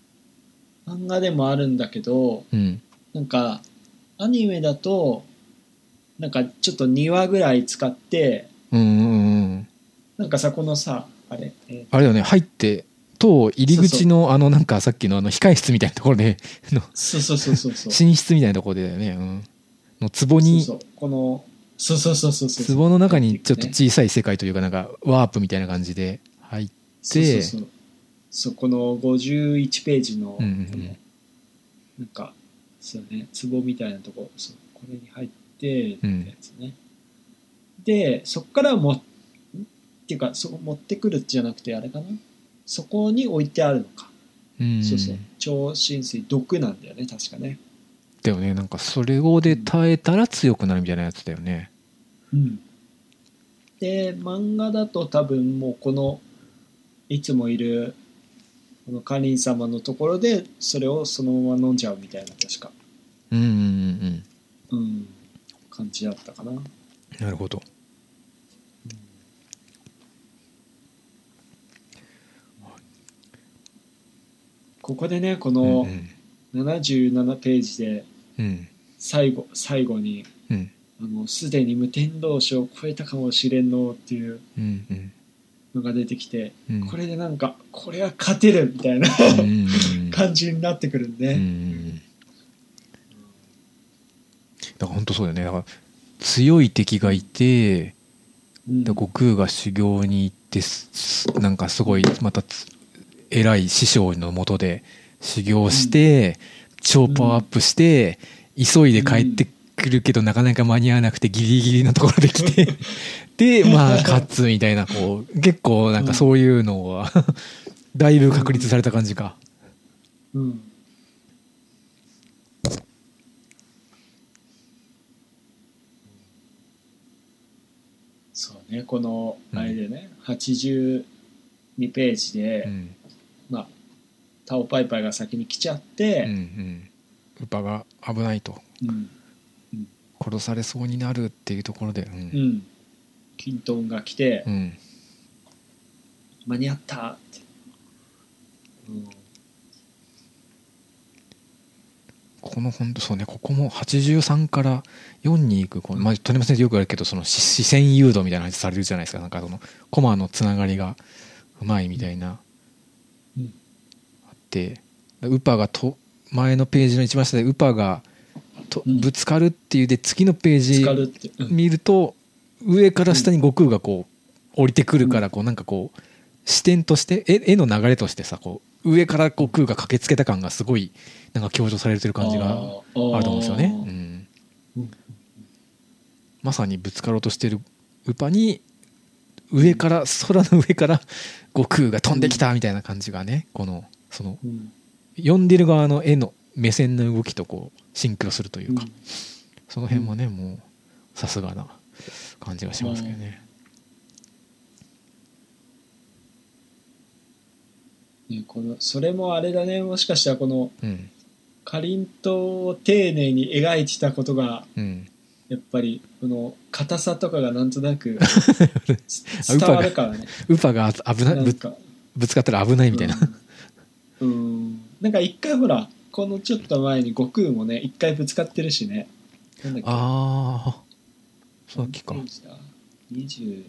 漫画でもあるんだけど、うん、なんかアニメだとなんかちょっと2話ぐらい使って、なんかさこのさあれ、あれだよね、入ってと入り口のそうそうなんかさっきの控え室みたいなところでのそう寝室みたいなところでだよね、うん、の壺にこのそう壺の中にちょっと小さい世界というかなんかワープみたいな感じで入ってそうこの51ページの、なんかそうね壺みたいなとこそうこれに入ってってやつね、でそっからっていうか持ってくるじゃなくてあれかなそこに置いてあるのか、超浸水毒なんだよね確かね。だよね、なんかそれをで耐えたら強くなるみたいなやつだよね。うんで漫画だと多分もうこのいつもいるこのカリン様のところでそれをそのまま飲んじゃうみたいな確か感じだったかな。なるほど、ここでねこの、77ページで最後にすでに無天道種を超えたかもしれんのっていうのが出てきて、これでなんかこれは勝てるみたいな感じになってくるんで、だから本当そうだよね。だから強い敵がいて、悟空が修行に行ってなんかすごいまた偉い師匠のもとで修行して、超パワーアップして、急いで帰ってくるけどなかなか間に合わなくてギリギリのところで来てでまあ勝つみたいな、こう結構なんかそういうのはだいぶ確立された感じか。そうねこのあれでね、82ページで、まあタオパイパイが先に来ちゃって、ウパが危ないと、殺されそうになるっていうところで、キントンが来て、間に合ったって、この本当そうね、ここも83から4に行くこの、鳥山先生よくあるけどその視線誘導みたいな話されるじゃないですか。なんかそのコマのつながりがうまいみたいな。ウパがと前のページの一番下でウパがとぶつかるっていうで次のページ見ると上から下に悟空がこう降りてくるからこうなんかこう視点として絵の流れとしてさこう上から悟空が駆けつけた感がすごいなんか強調されてる感じがあると思うんですよね、まさにぶつかろうとしてるウパに上から空の上から悟空が飛んできたみたいな感じがねこのその読んでる側の絵の目線の動きとこうシンクロするというか、その辺もね、もうさすがな感じがしますけどね。このそれもあれだね、もしかしたらこのかりんとうを丁寧に描いてたことが、やっぱりこの硬さとかがなんとなく伝わるからね。ウパが危ないぶつかったら危ないみたいな。なんか一回ほらこのちょっと前に悟空もね一回ぶつかってるしね。なんだっけ、ああそうだっけか。20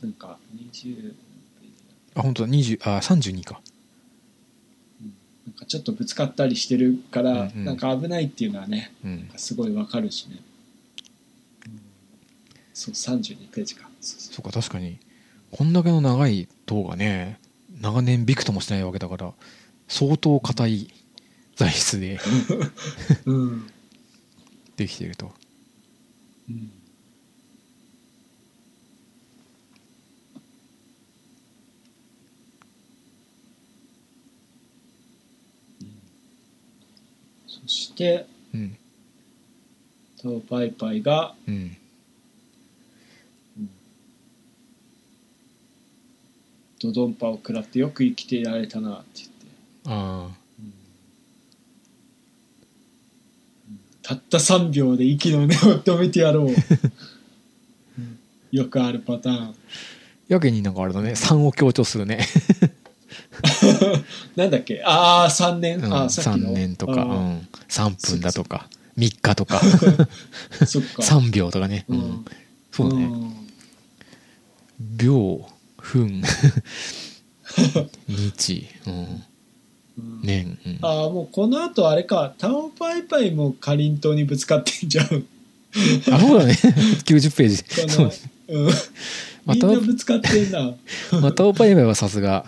なんか20あ本当だ20あ32か、なんかちょっとぶつかったりしてるから、なんか危ないっていうのはね、なんかすごいわかるしね、そう32ページか。そうか確かにこんだけの長い塔がね長年びくともしないわけだから相当硬い材質でできていると、して、うん、とパイパイが、うんうん、ドドンパを食らってよく生きていられたなって言って、あ、うん、たった3秒で息の根を止めてやろうよくあるパターン。やけになんかあれだね、3を強調するねなんだっけ、ああ3年、うん、あさっきの3年とか、うん、3分だとか3日とかそっか3秒とかね、うんうん、そうだね、うん、秒分日、うんうん、年、うん、ああもうこのあとあれか、タオパイパイもかりんとうにぶつかってんじゃんあそうだね90ページそうです、うん、みんなぶつかってんなまたおぱいめはさすが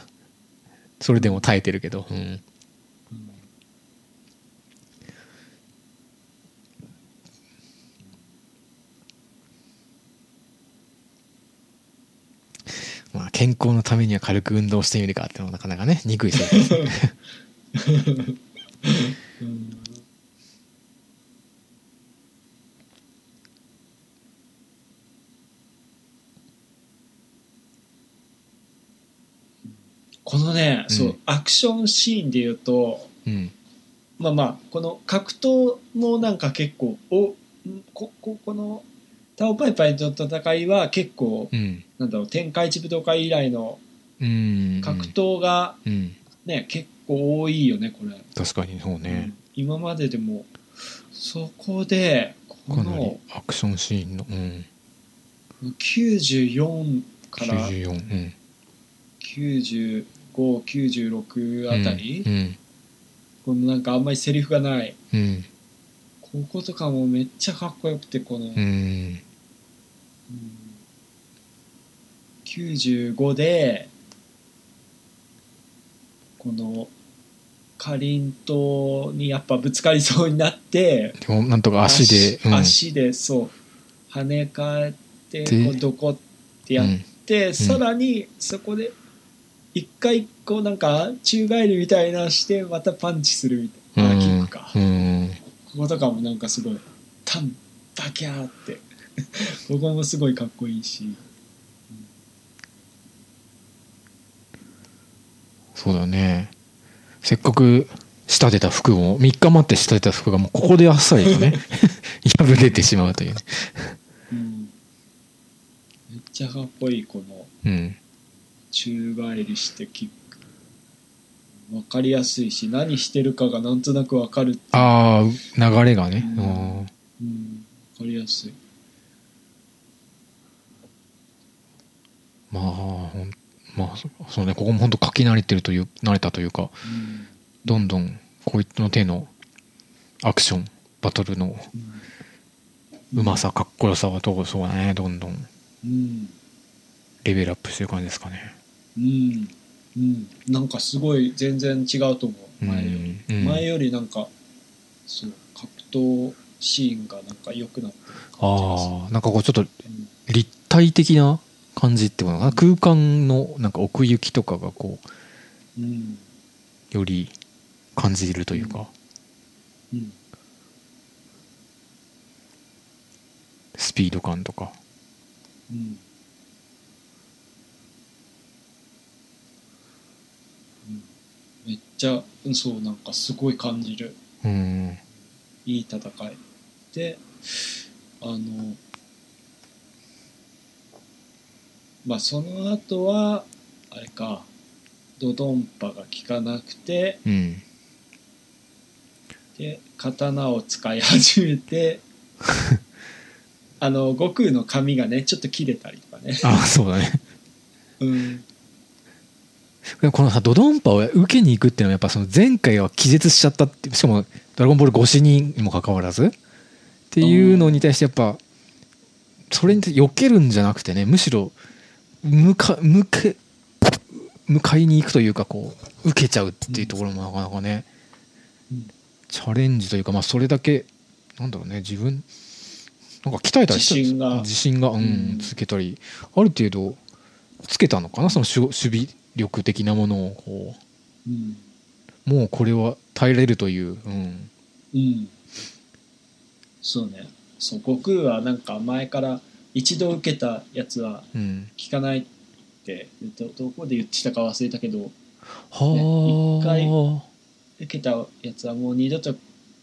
それでも耐えてるけど、うんうん、まあ健康のためには軽く運動してみるかってのはなかなかね憎いですね、うんこのね、うん、そうアクションシーンでいうと、うん、まあまあこの格闘のなんか結構このタオパイパイの戦いは結構、うん、なんだろう、天下一武道会以来の格闘が、ね、うんうん、結構多いよねこれ。確かにそうね、うん、今まででもそこでこのアクションシーンの、うん、94から94、うん、909596あたり、うん、このなんかあんまりセリフがない、うん、こことかもめっちゃかっこよくて、この、うん、95でこのかりんとうにやっぱぶつかりそうになって、なんとか足で、うん、足でそう跳ね返ってこうドコってやって、うん、さらにそこで一回こうなんか宙返りみたいなしてまたパンチするみたいな、キックか、うん、こことかもなんかすごいタンバキャーってここもすごいかっこいいし、うん、そうだね、せっかく仕立てた服も3日待って仕立てた服がもうここであっさりとね破れてしまうという、ね、うん、めっちゃかっこいいこの、うん、宙返りしてキック、分かりやすいし何してるかがなんとなく分かるって、ああ流れがね、うん、あ、うん、分かりやすい、まあまあそうね、ここも本当書き慣れてるという、慣れたというか、うん、どんどんこういったの手のアクションバトルのうまさ、かっこよさはどう、そうだね、どんどん、うん、レベルアップしてる感じですかね。うんうん、なんかすごい全然違うと思う前より、うんうん、前よりなんかそう格闘シーンがなんか良くなってる感じがする。ああ、なんかこうちょっと立体的な感じってことかな、うん、空間のなんか奥行きとかがこう、うん、より感じるというか、うんうん、スピード感とか、うん、じゃあそうなんかすごい感じる、うん、いい戦いで、まあその後はあれか、ドドンパが効かなくて、うん、で刀を使い始めて悟空の髪がねちょっと切れたりとかね、ああそうだねうんこのさ、ドドンパを受けに行くっていうのはやっぱその前回は気絶しちゃったって、しかもドラゴンボール越しにもかかわらずっていうのに対して、やっぱそれに避けるんじゃなくてね、むしろ向かいに行くというか、こう受けちゃうっていうところもなかなかね、うん、チャレンジというか、まあそれだけなんだろうね、自分なんか鍛えたりして自信が、うんうん、つけたりある程度つけたのかな、その守備力的なものをこう、うん、もうこれは耐えれるという、うんうん、そうね。そう、悟空はなんか前から一度受けたやつは聞かないって、うん、どこで言ってたか忘れたけど、一回受けたやつはもう二度と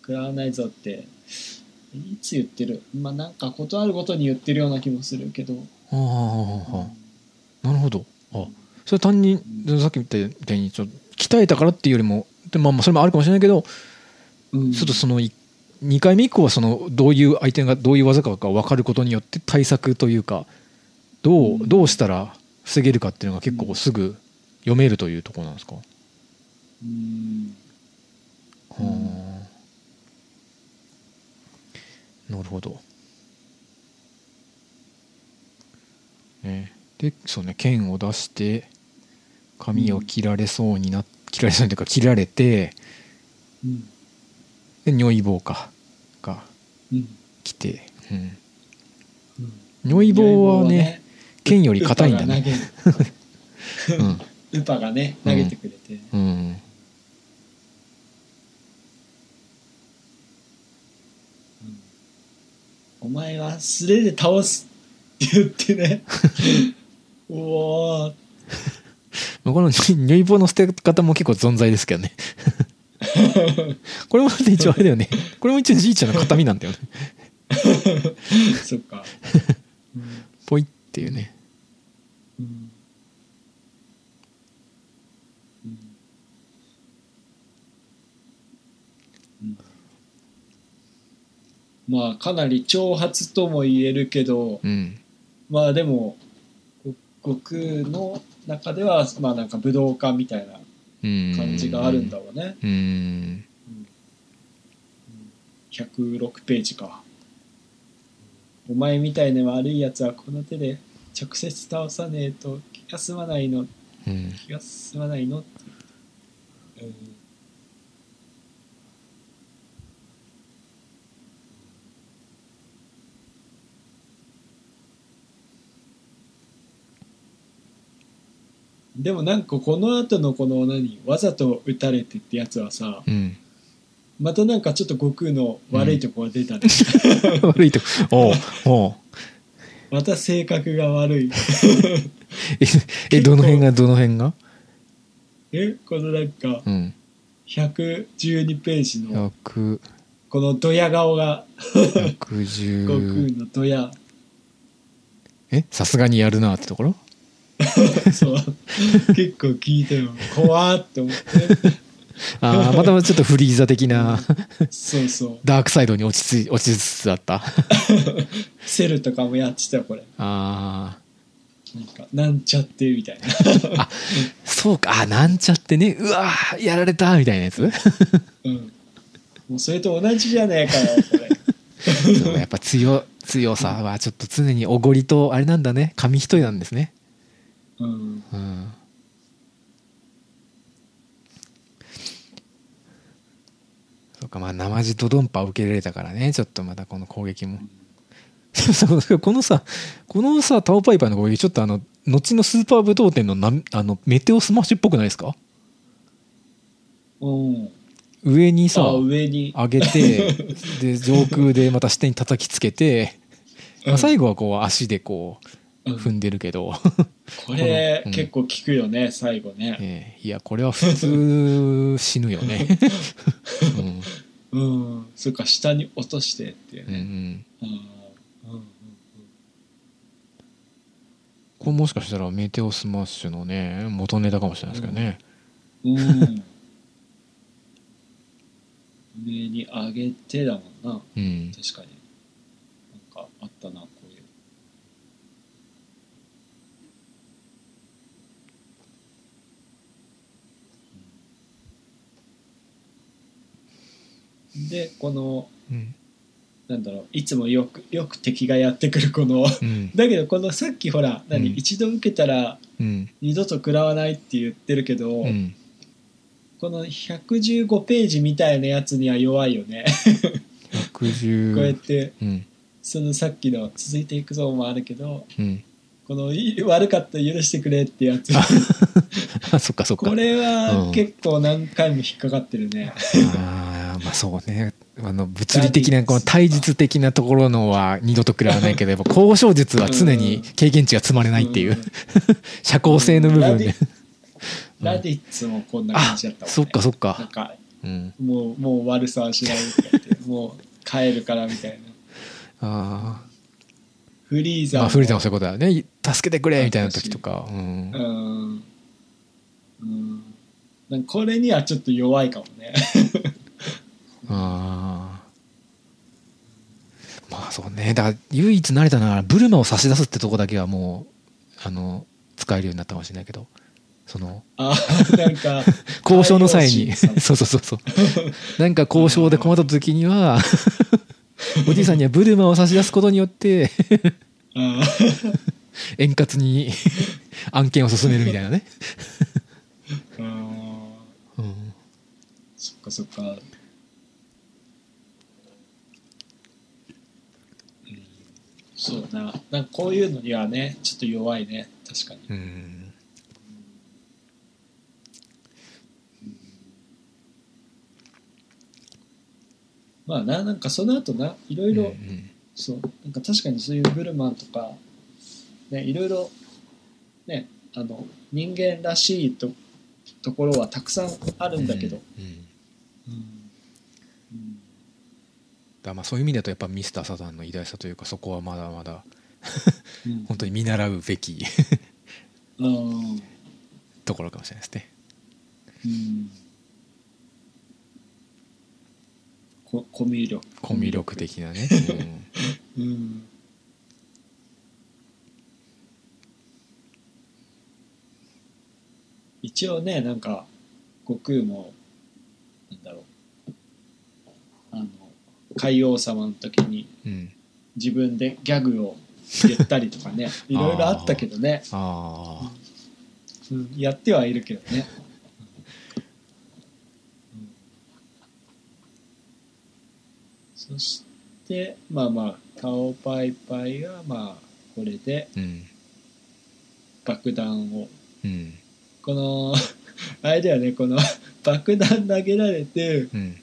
食らわないぞっていつ言ってる、まあなんかことあるごとに言ってるような気もするけど、あ、うん、なるほど。あ、それ単にさっき言ったみたいにちょっと鍛えたからっていうよりも、で、まあ、まあそれもあるかもしれないけど、うん、ちょっとその2回目以降はそのどういう相手がどういう技かが分かることによって対策というかどうしたら防げるかっていうのが結構すぐ読めるというところなんですか。うん、はあ、なるほど。ね、でそうね、剣を出して髪を切られそうになって、切られそうというか切られて、うん、で如意棒かが来て、うんうん、如意棒はね剣より硬いんだね。ウパがね投げてくれて、うんうん、お前は素手で倒すって言ってねうおーこの如意棒の捨て方も結構存在ですけどねこれも一応あれだよね、これも一応じいちゃんの形見なんだよねそっか、うん、ポイっていうね、うんうんうん、まあかなり挑発とも言えるけど、うん、まあでも悟空の中ではまあなんか武道家みたいな感じがあるんだろうね。うん、106ページか。お前みたいな悪いやつはこの手で直接倒さねえと気が済まないの、うん、気が済まないのって、うん、でもなんかこの後のこの何わざと打たれてってやつはさ、うん、またなんかちょっと悟空の悪いとこが出たね、うん、悪いとこおうまた性格が悪いどの辺がこのなんか112ページのこのドヤ顔が110悟空のドヤさすがにやるなってところそう結構聞いても怖って思ってああまたちょっとフリーザ的なそうそうダークサイドに落ちつつあったセルとかもやってたよこれ。ああなんちゃってみたいなあそうか、あなんちゃってね、うわやられたみたいなやつうんもうそれと同じじゃねえかよこれそうやっぱ強さはちょっと常におごりとあれなんだね、紙一重なんですね。うんうん、そうか、まあ生地とドンパを受けられたからね、ちょっとまたこの攻撃も、うん、このさタオパイパーの攻撃ちょっと後のスーパー武闘展のメテオスマッシュっぽくないですか？うん、上に上げてで上空でまた下に叩きつけて、まあ、最後はこう足でこう踏んでるけどこれ、うん、結構効くよね最後ね、いやこれは普通死ぬよねうん、うん、そっか下に落としてっていうね、うんうんうんうん、これもしかしたらメテオスマッシュのね元ネタかもしれないですけどね、うんうん、上に上げてだもんな、うん、確かになんかあったな。でこの、うん、なんだろう、いつもよく敵がやってくるこの、うん、だけどこのさっきほら何、うん、一度受けたら二度と食らわないって言ってるけど、うん、この115ページみたいなやつには弱いよね110 こうやって、うん、そのさっきの続いていくぞもあるけど、うん、この悪かった許してくれってやつあそっかそっか、これは結構何回も引っかかってるねまあそうね、物理的なこの対立的なところのは二度と食らわないけど、やっぱ交渉術は常に経験値が積まれないっていう社交性の部分でラディッツもこんな感じだったもんね。そっかそっか。なんか、うん、もう悪さはしないみたいな、もう帰るからみたいな。ああ。フリーザーも、まあ、フリーザーもそういうことだね。助けてくれみたいな時とか。うん。うん。なんかこれにはちょっと弱いかもね。ああ。まあそうね。だから唯一慣れたのはブルマを差し出すってとこだけはもう使えるようになったかもしれないけど。そのなんか交渉の際にそうなんか交渉で困った時にはおじいさんにはブルマを差し出すことによって円滑に案件を進めるみたいなね。うん、そっかそっか。そうな、なんかこういうのにはねちょっと弱いね、確かに。うんまあ、なんかその後ないろいろ、そうなんか確かにそういうブルマンとか、ね、いろいろ、ね、人間らしいところはたくさんあるんだけど、だまあそういう意味だとやっぱミスター・サザンの偉大さというか、そこはまだまだ本当に見習うべきところかもしれないですね。うんコミュ力的なね。うんうん、一応ね、なんか悟空もなんだろう、海王様の時に自分でギャグを言ったりとかね、いろいろあったけどね。ああ、うん、やってはいるけどね。そしてまあタオパイパイがまあこれで爆弾を、うん、このあれだよね、この爆弾投げられて、うん、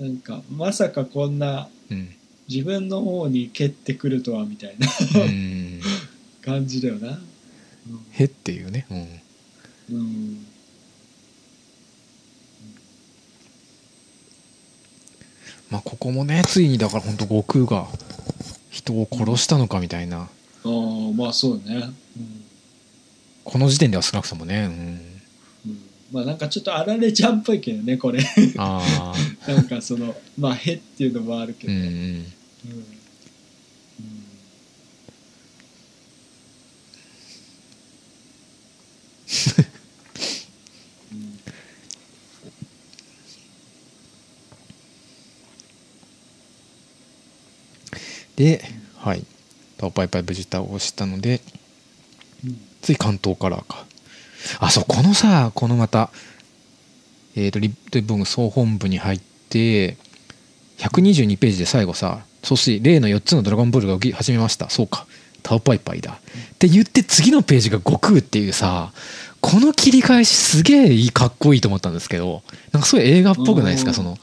なんかまさかこんな自分の方に蹴ってくるとはみたいな感じだよな、うん、へっていうね、うん、うんまあ、ここもねついにだから本当悟空が人を殺したのかみたいな、まあそうね、うん、この時点では少なくともね、うんうん、まあなんかちょっとあられちゃんっぽいけどねこれあなんかそのまあへっていうのもあるけど、うんうんうんうん、で、はい、タオパイパイ無事倒したので、つい関東カラーか。あ、そう、このさ、このまた、リブン総本部に入って、122ページで最後さ、そして例の4つのドラゴンボールが起き始めました。そうか、タオパイパイだ。って言って、次のページが悟空っていうさ、この切り返しすげえかっこいいと思ったんですけど、なんかそういう映画っぽくないですか、その。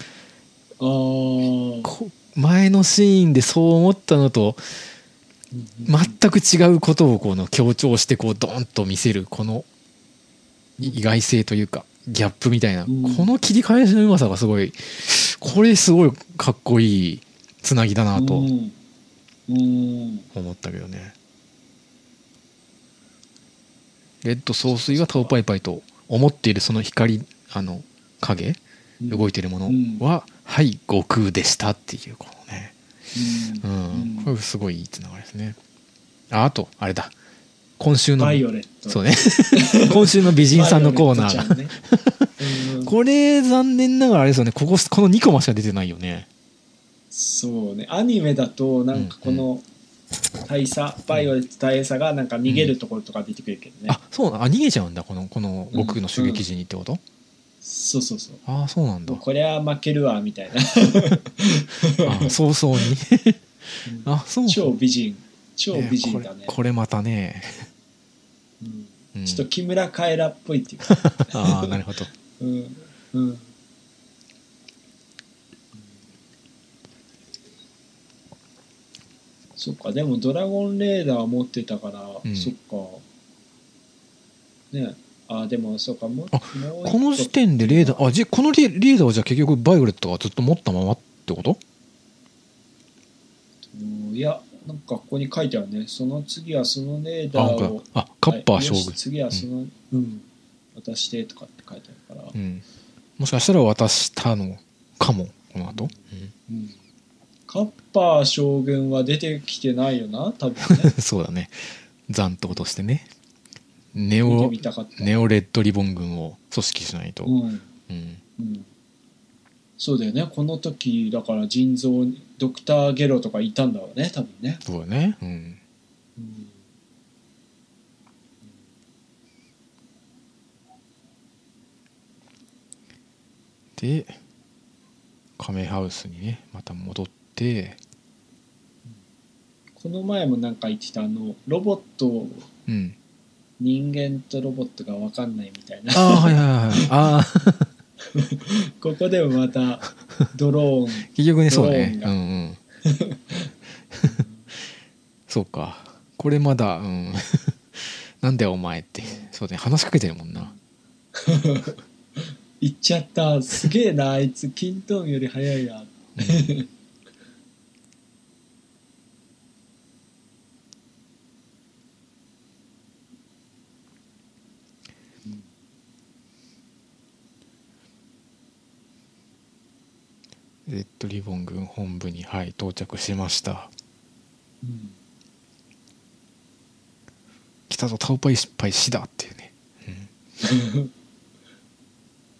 前のシーンでそう思ったのと全く違うことをこの強調してこうドーンと見せるこの意外性というかギャップみたいな、うん、この切り返しのうまさがすごい、これすごいかっこいいつなぎだなと思ったけどね。レッド総帥はタオパイパイと思っているその光、影動いているものは、うんはい悟空でしたっていうこのね、うん、これすごいいいつながりですね。あとあれだ、今週のバイオレット、そうね今週の美人さんのコーナー、ね、これ残念ながらあれですよね、この2コマしか出てないよね。そうね、アニメだとなんかこの大佐、うんうん、バイオレット大佐がなんか逃げるところとか出てくるけどね、うん、あそうな、あ逃げちゃうんだこの悟空の襲撃時にってこと、うんうんそうああそうなんだ、これは負けるわみたいなあ早々にあそう超美人だね、これまたね、うん、ちょっと木村カエラっぽいっていうかああなるほど、うんうん、そっか、でもドラゴンレーダー持ってたから、うん、そっかね。あ、でもそっか、もうあこの時点でレーダー、あ、じこのレーダーはじゃあ結局バイオレットがずっと持ったままってこと？いや、なんかここに書いてあるね。その次はそのレーダーを、あ、カッパー将軍、はい、次はその、うんうん、渡してとかって書いてあるから、うん、もしかしたら渡したのかも、この後、うんうん、カッパー将軍は出てきてないよな多分ねそうだね、残党としてね、ネオレッドリボン軍を組織しないと、うんうんうん、そうだよね。この時だから人造ドクターゲロとかいたんだろうね多分ね。そうだね、うんうん、で亀ハウスにねまた戻って、この前もなんか言ってたあのロボット、うん人間とロボットが分かんないみたいな。ああはいはいはい。あここでもまたドローン。結局ねそうね。うんうん。そうか。これまだうん。なんだよお前って。そうね、話しかけてるもんな。行っちゃった。すげえなあいつキントーンより早いな。うんレッドリボン軍本部に、はい、到着しました、うん、来たぞタオパイ失敗しだっていうね、うん、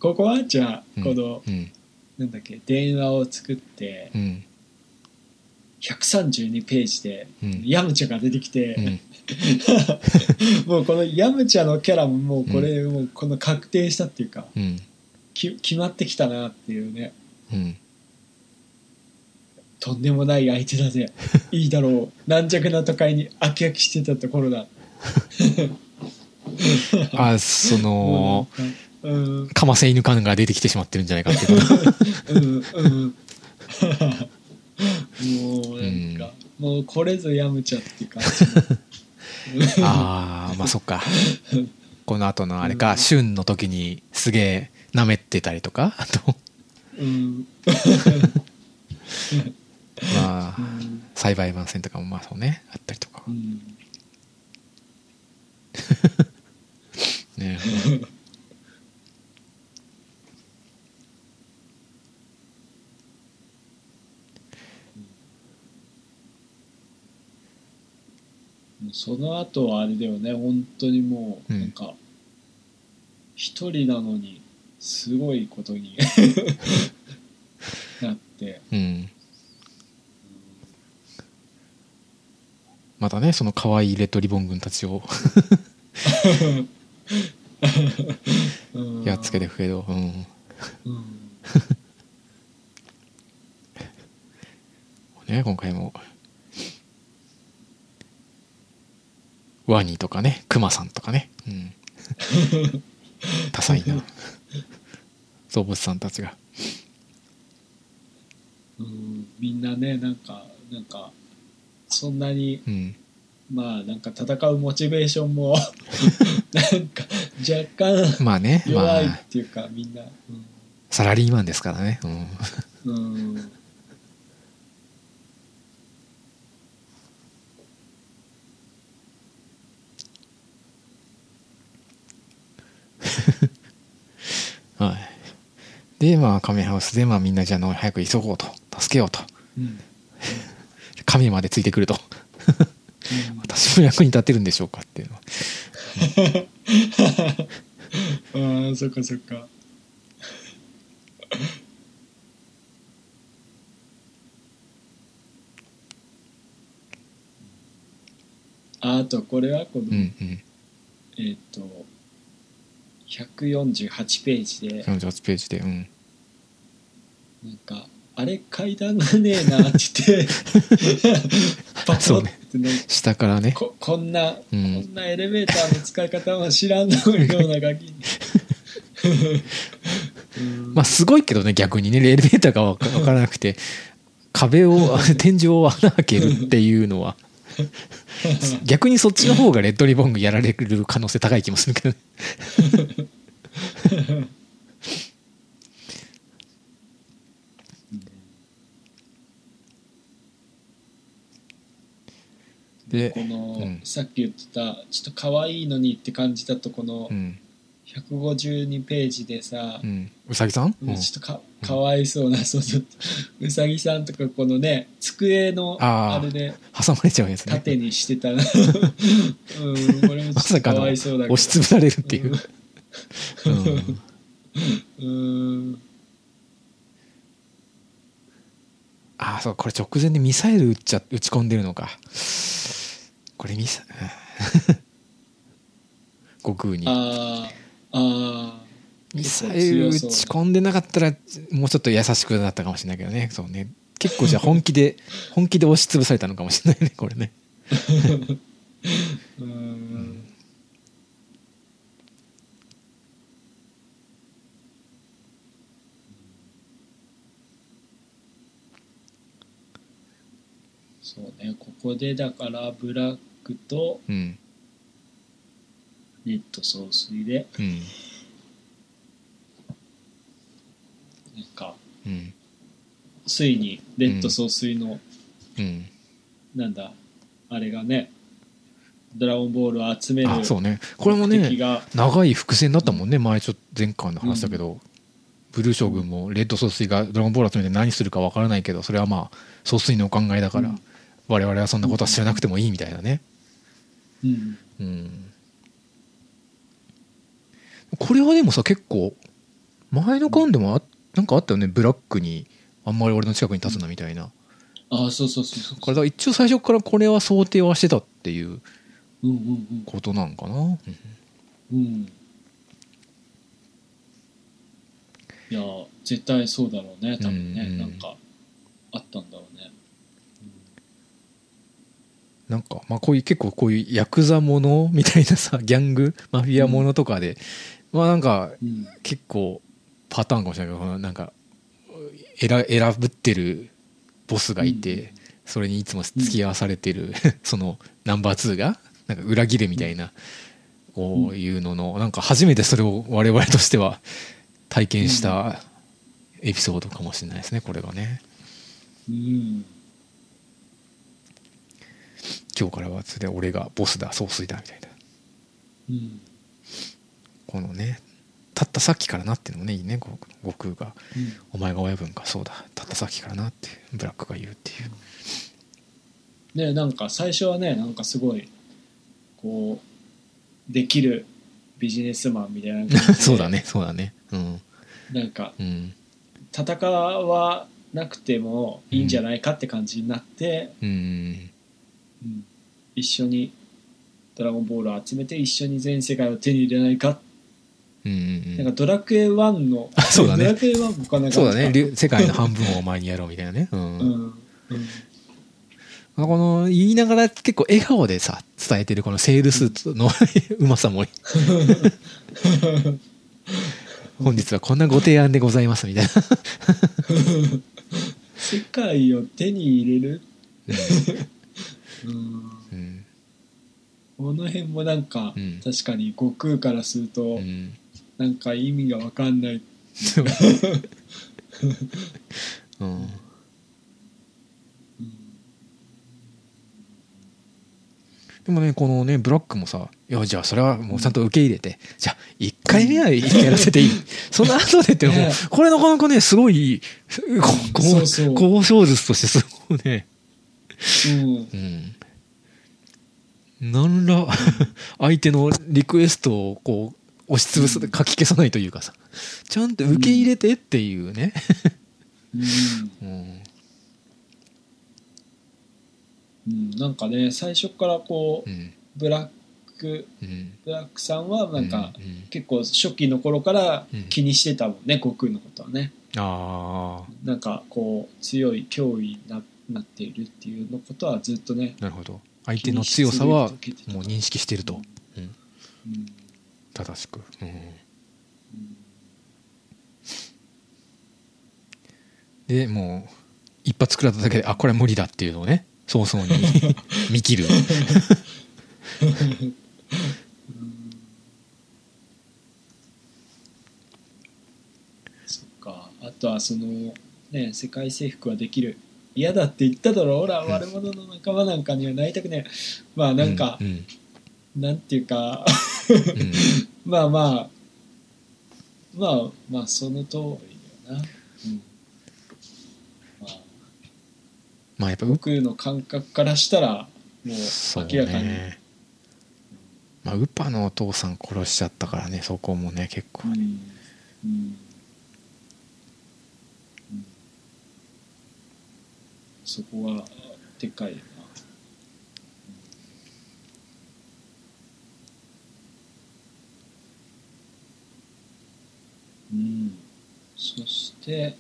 ここはじゃあ、うん、この、うん、なんだっけ電話を作って、うん、132ページで、うん、ヤムチャが出てきて、うん、もうこのヤムチャのキャラももうこれ、うん、もうこの確定したっていうか、うん、決まってきたなっていうね、うんとんでもない相手だぜいいだろう軟弱な都会に飽き飽きしてたところだあその、うん、かませ犬感が出てきてしまってるんじゃないかってことうん、うん、もうなんか、うん、もうこれぞやむちゃっていう感じああまあそっかこの後のあれか、うん、旬の時にすげえなめってたりとかあとうんまあ、うん、栽培番線とかもまあそうねあったりとか、うん、ねえその後はあれだよね本当にもうなんか一人なのにすごいことになって、うん、またねその可愛いレッドリボン軍たちをやっつけてくけど、うんうんね、今回もワニとかねクマさんとかね、うん、多彩な動物さんたちが。うんみんなねなんかそんなに、うん、まあなんか戦うモチベーションもなんか若干まあ、ね、弱いっていうか、まあ、みんな、うん、サラリーマンですからね、うんうん、はいでまあ亀ハウスでまあみんなじゃあ早く急ごうと助けようと、うん、神までついてくると私も役に立てるんでしょうかっていうのはあそっかそっかあとこれはこの、うんうん、148ページで148ページでうんなんかあれ階段がねえなってパコッて、ねね、下からね こんなエレベーターの使い方は知らんのようなガキにまあすごいけどね逆にねエレベーターが分からなくて壁を天井を穴開けるっていうのは逆にそっちの方がレッドリボンがやられる可能性高い気もするけどねでこの、うん、さっき言ってたちょっと可愛いのにって感じだとこの152ページでさ、うん、うさぎさん、うん、ちょっと かわいそうな、うん、そうそううさぎさんとかこのね机のあれで挟まれちゃうやつね縦にしてたらこれもちょっとかわいそうだけど、ま、押しつぶされるっていうああそうこれ直前でミサイル打ち込んでるのかこれ悟空にミサイル打ち込んでなかったらもうちょっと優しくなったかもしれないけどねそうね結構じゃあ本気で押しつぶされたのかもしれないねこれねうんそうね、ここでだからブラックとネット総帥で、うん、なんか、うん、ついにネット総帥の、うん、なんだあれがねドラゴンボールを集めるそうねこれもね長い伏線だったもんね前ちょっと前回の話だけど、うん、ブルー将軍もレッド総帥がドラゴンボール集めて何するか分からないけどそれはまあ総帥のお考えだから、うん我々はそんなことは知らなくてもいいみたいなね、うんうん、これはでもさ結構前の巻でもなんかあったよねブラックにあんまり俺の近くに立つなみたいな、うん、ああそうそうそうそうだから一応最初からこれは想定はしてたっていうことなんかなうん、うんうん、いや絶対そうだろうね多分ね、うんうん、なんかあったんだろうねなんかまあこういう結構こういうヤクザものみたいなさギャングマフィアものとかで、うん、まあなんか結構パターンかもしれないけどなんか選ぶってるボスがいて、うん、それにいつも付き合わされてる、うん、そのナンバー2がなんか裏切れみたいなこういうののなんか初めてそれを我々としては体験したエピソードかもしれないですねこれがね。うん今日からはそれで俺がボスだ総帥だみたいな、うん、このねたったさっきからなっていうのもねいいね悟空が、うん、お前が親分かそうだたったさっきからなってブラックが言うっていう、うん、でなんか最初はねなんかすごいこうできるビジネスマンみたいな感じでそうだねそうだね、うん、なんか、うん、戦わなくてもいいんじゃないかって感じになって、うんうんうん、一緒にドラゴンボールを集めて一緒に全世界を手に入れないか、うんうん、なんかドラクエ1のそうだねドラクエ1もかなんかそうだね世界の半分をお前にやろうみたいなね、うんうんうん、この言いながら結構笑顔でさ伝えてるこのセールスーツのうまさも本日はこんなご提案でございますみたいな世界を手に入れるうんうん、この辺もなんか、うん、確かに悟空からすると、うん、なんか意味が分かんない、うんうん、でもねこのねブラックもさいやじゃあそれはもうちゃんと受け入れて、うん、じゃあ1回目はやらせていいその後でってもう、これなかなかねすごい交渉術としてすごいねうんうん、なんら相手のリクエストをこう押しつぶす、うん、かき消さないというかさちゃんと受け入れてっていうね、うんうん、なんかね最初からこう、うん、ブラックさんはなんか、うんうん、結構初期の頃から気にしてたもんね、うん、悟空のことはねあなんかこう強い脅威になっているっていうのことはずっとねなるほど相手の強さはもう認識してると、うんうんうん、正しく、うんうん、でもう一発食らっただけで、あ、これは無理だっていうのをね、早々に見切るそっか。あとはそのね、世界征服はできる、嫌だって言っただろ、ほら、悪者の仲間なんかにはなりたくねえ、まあなんか、うんうん、なんていうか、うん、まあまあまあまあその通りだよな、うん、まあ、まあやっぱ僕の感覚からしたらもう明らかに、ね、まあ、ウパのお父さん殺しちゃったからね、そこもね結構ね、うんうんうん、そこはでかいな、うんうん、そして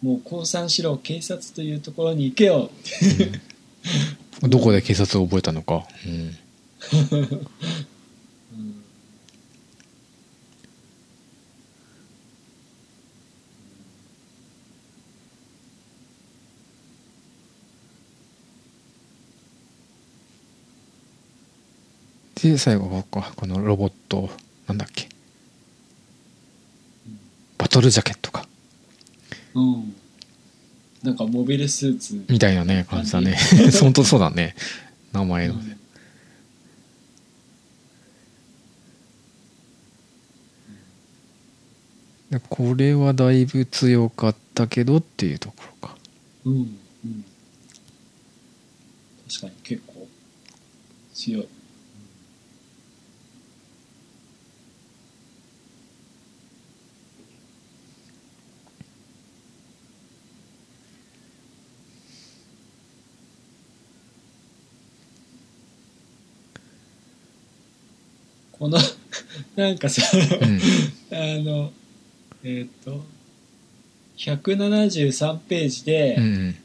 もう降参しろ、警察というところに行けよ、うん、どこで警察を覚えたのか、うんうん、で最後このロボットなんだっけ、バトルジャケットか、うん、なんかモビルスーツみたいなね感じだね本当そうだね、名前のね、うんこれはだいぶ強かったけどっていうところか、うんうん、確かに結構強い、このなんかさ、うん、173ページで、うん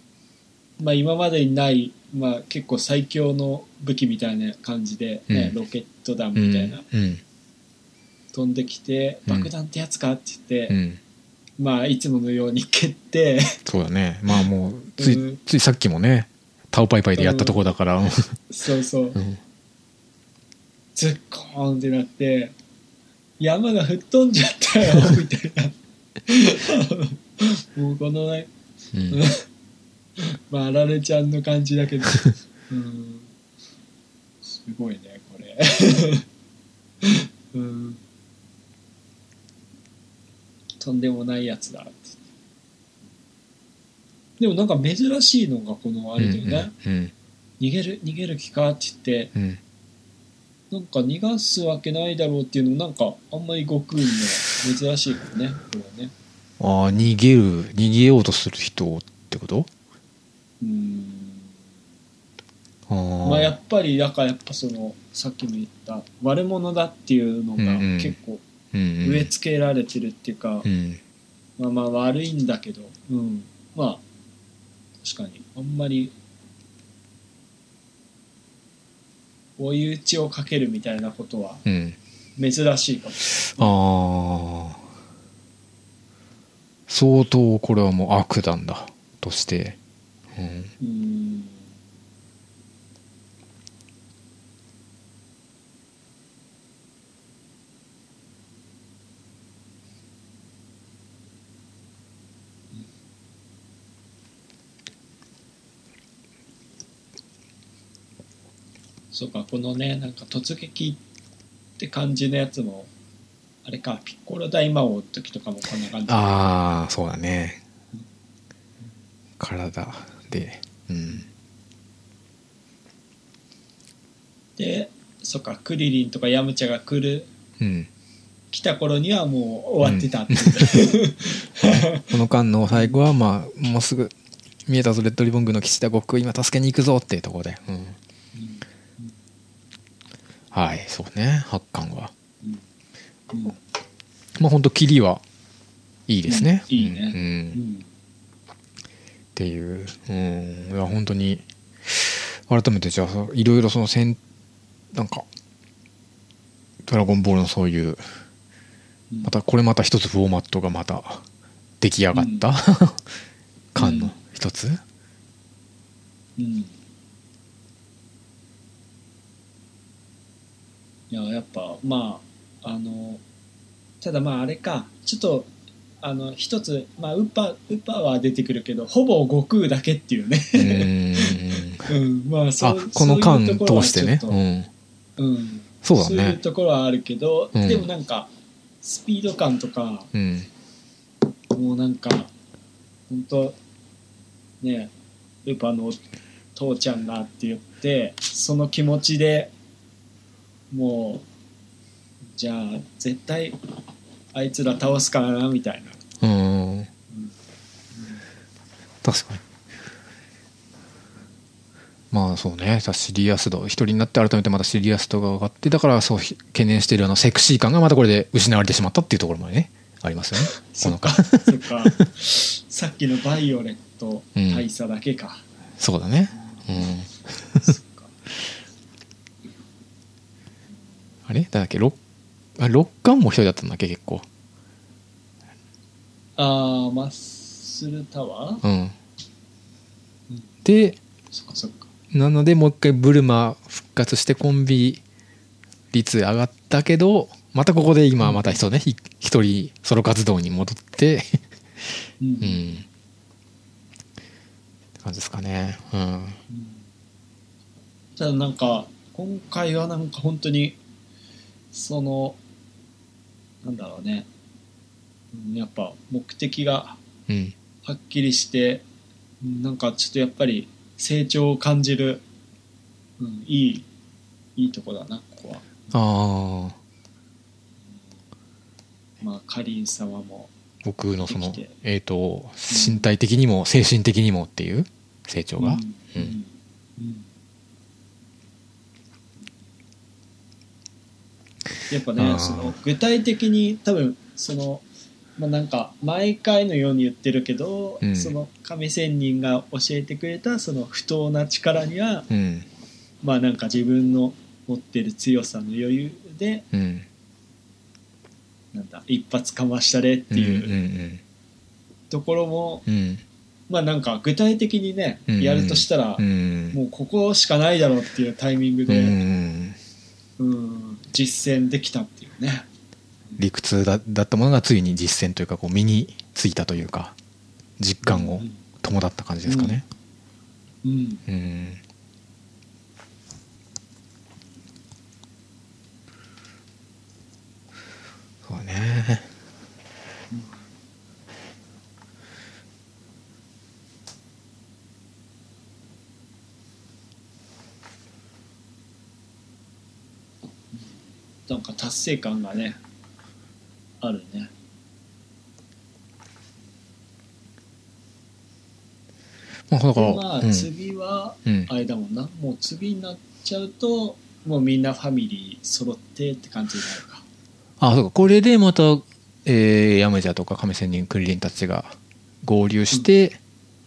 まあ、今までにない、まあ、結構最強の武器みたいな感じで、ねうん、ロケット弾みたいな、うん、飛んできて、うん、爆弾ってやつかって言って、うんまあ、いつものように蹴ってそうだね、まあ、もうついさっきもねタオパイパイでやったとこだから、うん、そうそう、うん、ズッコーンってなって山が吹っ飛んじゃったよみたいなもうこのね、うん、まああられちゃんの感じだけどうんすごいねこれうんとんでもないやつだって。でもなんか珍しいのがこのあれだよね、うんうんうん、逃げる気かって言って、うんなんか逃がすわけないだろうっていうのもなんかあんまり悟空には珍しいからねこれね。ああ逃げようとする人ってこと？ああ。まあやっぱりだからやっぱそのさっきも言った悪者だっていうのが結構植え付けられてるっていうか、うんうん、まあまあ悪いんだけど、うん、まあ確かにあんまり。追い打ちをかけるみたいなことは珍しいかもしれない、うん、ああ相当これはもう悪なんだとして、うん、うんそうかこのねなんか突撃って感じのやつもあれかピッコロ大魔王の時とかもこんな感じでああそうだね、うん、体でうんでそっかクリリンとかヤムチャがうん、来た頃にはもう終わってたって、うん、この間の最後はまあもうすぐ見えたぞレッドリボン軍の基地だ、悟空今助けに行くぞっていうところでうんはいそうね八巻は、うんうん、まあほんとキリはいいですね、うん、いいね、うんうん、っていう、うん、いや本当に改めてじゃあいろいろそのなんかドラゴンボールのそういうまたこれまた一つフォーマットがまた出来上がった、うん一つ、うん、いややっぱまあただまああれかちょっと一つ、まあ、ウッパーは出てくるけどほぼ悟空だけっていうねうん、まあ、この間通してね、うんうん、そうだね、そういうところはあるけど、うん、でもなんかスピード感とか、うん、もうなんか本当ねウッパーの父ちゃんだって言ってその気持ちでもうじゃあ絶対あいつら倒すからなみたいな、うんうん、確かにまあそうねシリアス度一人になって改めてまたシリアス度が上がってだからそう懸念しているセクシー感がまたこれで失われてしまったっていうところまでねありますよねこのそっかさっきのバイオレット大佐だけか、うん、そうだね、うん、そっかあれだっけ6巻も一人だったんだっけ結構ああマッスルタワーうんでそっかそっかなのでもう一回ブルマ復活してコンビ率上がったけどまたここで今また人ね一人ソロ活動に戻ってうん、うん、って感じですかねうん、うん、ただなんか今回はなんか本当にそのなんだろうね、うん、やっぱ目的がはっきりして、うん、なんかちょっとやっぱり成長を感じる、うん、いいとこだなここは。ああ。まあカリン様も僕のその身体的にも、うん、精神的にもっていう成長が。うんうんうん、やっぱねその具体的に多分その、まあ、なんか毎回のように言ってるけど、うん、その亀仙人が教えてくれたその不当な力には、うん、まあなんか自分の持ってる強さの余裕で、うん、なんだ一発かましたれっていう、うんうんうん、ところも、うん、まあなんか具体的にねやるとしたら、うんうん、もうここしかないだろうっていうタイミングで、うんうん、実践できたっていうね理屈 だったものがついに実践というかこう身についたというか実感を伴った感じですかねうん、うんうん、そうね、うん、なんか達成感がねあるねまあ次はあれだもんな、うん、もう次になっちゃうともうみんなファミリー揃ってって感じになるかあそうかこれでまた、ヤムジャとか亀仙人クリリンたちが合流して、うん、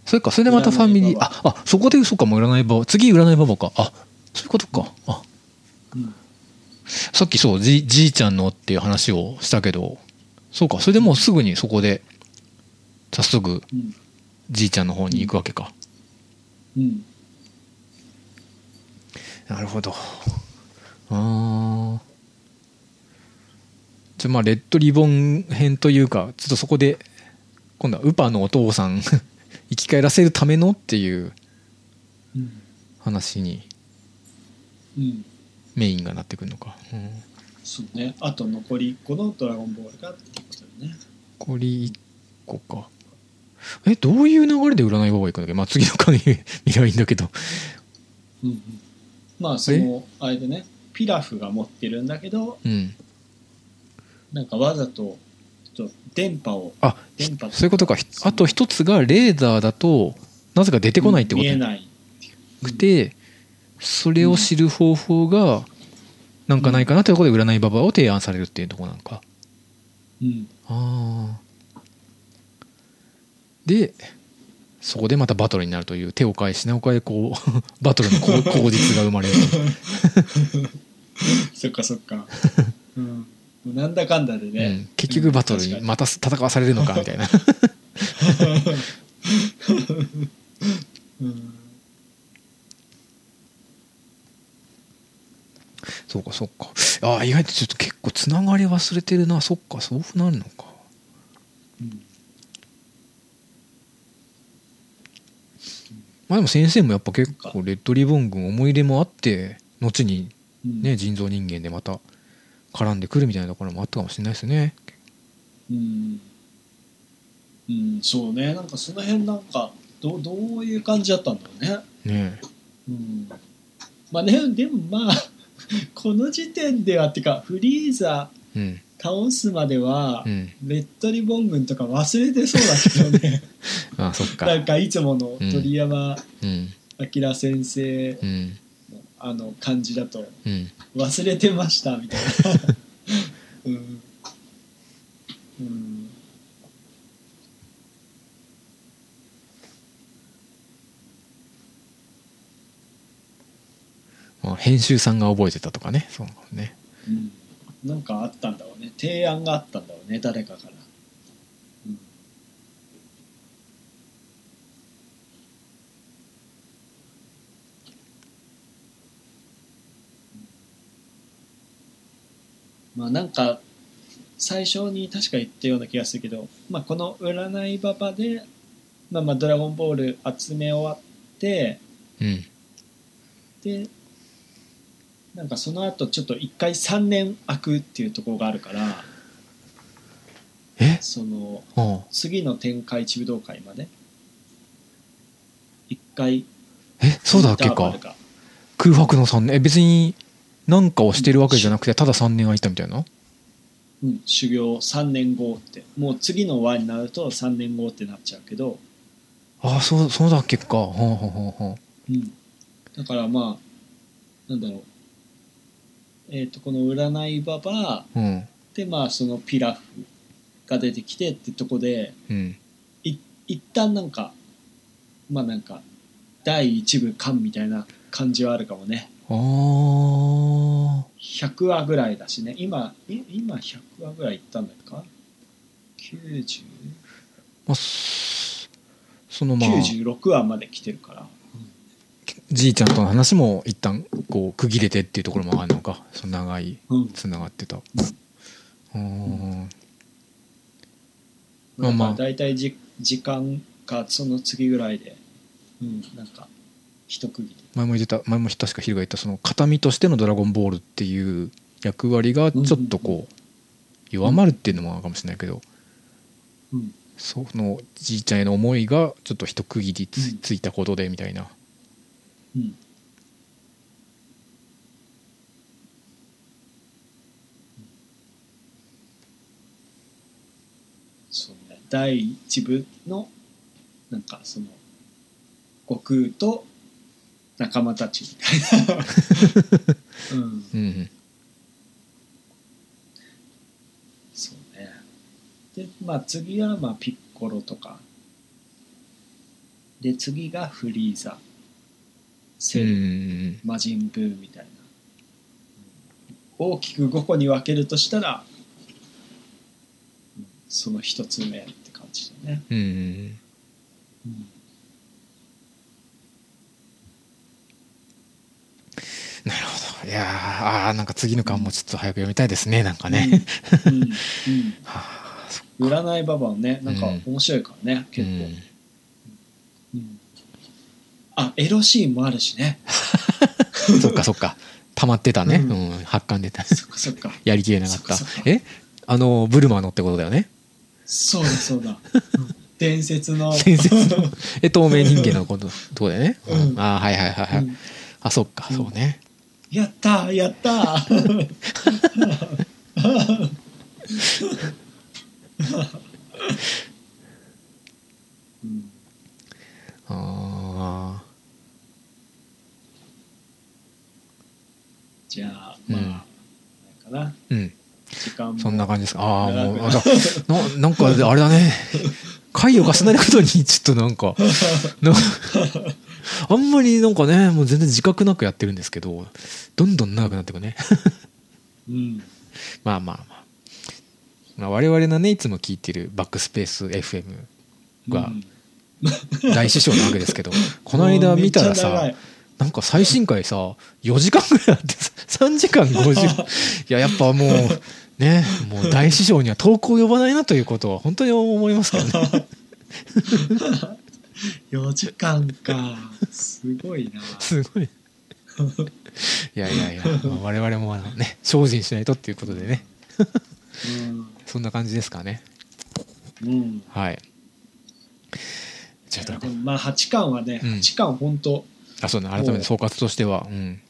それかそれでまたファミリーあそこでそうかも占いババ次占いババかあそういうことかあ、うん、さっきそう じいちゃんのっていう話をしたけどそうかそれでもうすぐにそこで早速じいちゃんの方に行くわけか、うんうん、なるほどあじゃあまあレッドリボン編というかちょっとそこで今度はウパのお父さん生き返らせるためのっていう話にメインがなってくるのか、うんそうね、あと残り1個のドラゴンボールが出てきてるね残り1個かどういう流れで占いババ行くんだっけ、まあ、次の回見ればいいんだけど、うんうん、まあそのあれでねピラフが持ってるんだけど、うん、なんかわざとちょっと電波そういうことかあと一つがレーダーだとなぜか出てこないってこと、うん、見えないくて、うん、それを知る方法が、うんなんかないかなということで占いババを提案されるっていうところなのか、うん、あでそこでまたバトルになるという手を変え品を変えこうバトルの口実が生まれるそっかそっか、うん、なんだかんだでね、うん、結局バトルにまた戦わされるのかみたいなうん、そうかそうか。ああ、意外とちょっと結構つながり忘れてるな。そっか、そうなるのか。うん、まあでも先生もやっぱ結構レッドリボン軍思い入れもあって後にね、うん、人造人間でまた絡んでくるみたいなところもあったかもしれないですね。うん、うん、そうね。なんかその辺なんかどういう感じだったんだろうね。ねえ、うん、まあね、でもまあこの時点ではってかフリーザ倒すまでは、うん、レッドリボン軍とか忘れてそうだけどね。ああ、そっか。なんかいつもの鳥山明先生のあの感じだと忘れてましたみたいな。うんうん、まあ、編集さんが覚えてたとかね、そうね、うん、なんかあったんだろうね、提案があったんだろうね、誰かから、うん、まあなんか最初に確か言ったような気がするけど、まあ、この占いババで、まあ、まあドラゴンボール集め終わって、うん、でなんかその後ちょっと一回3年空くっていうところがあるから、えその次の展開ちぶどう会まで一回、えそうだっけか、空白の3年、え別に何かをしてるわけじゃなくてただ3年空いたみたいな、うん、修行3年後ってもう次の輪になると3年後ってなっちゃうけど、ああそうだっけか、はあはあはあ、うん、だからまあなんだろう、この占いババ、うん、でまあそのピラフが出てきてってとこで、うん、一旦なんかまあなんか第一部完みたいな感じはあるかもね。100話ぐらいだしね、今100話ぐらいいったんだっけか、90、まあ、そのまあ96話まで来てるから、うん、じいちゃんとの話も一旦こう区切れてっていうところもあるのか、その長いつながってた、うん、まあまあだいたい時間かその次ぐらいで、うん、なんか一区切り、前も確かヒルが言ったその形見としてのドラゴンボールっていう役割がちょっとこう弱まるっていうのもあるかもしれないけど、そのじいちゃんへの思いがちょっと一区切りついたことでみたいな、そうね、第一部のなんかその悟空と仲間たちみたいな、うんうん、そうね。でまあ次はまあピッコロとかで、次がフリーザ、セル、うん、魔人ブーみたいな、大きく5個に分けるとしたらその1つ目って感じだね、うんうん、なるほど。いやあ、なんか次の巻もちょっと早く読みたいですね、なんかね、うんうんうん、はあ、そっか、占いババもねなんか面白いからね、うん、結構、うんうん、あエロシーンもあるしねそっかそっか、溜まってたね、うんうん、発汗出た、そっかそっか、やりきれなかった、そっかそっか、えあのブルマのってことだよね、そうだそうだ伝説の透明人間のことだよね、うんうん、あはいはいはいはい、うん、あそっか、うん、そうね、やったやったうん、あじゃあまあ、うん、かな、うん、時間もそんな感じですか。ああもうなんかあれだね回を重ねることにちょっとなんかあんまりなんかねもう全然自覚なくやってるんですけど、どんどん長くなっていくね、うん、まあまあまあ、まあ、我々のねいつも聞いてるバックスペース FM が大師匠なわけですけど、この間見たらさ、なんか最新回さ4時間ぐらいあって3時間50分、いややっぱもうね、もう大師匠には投稿呼ばないなということは本当に思いますけどね。4時間か、すごいな。すごい。いやいやいや、我々もね精進しないとっていうことでね。うん、そんな感じですかね。うん、はい。じゃあでもまあ8巻はね、うん、8巻本当。あ、そうね、改めて総括としては、うん、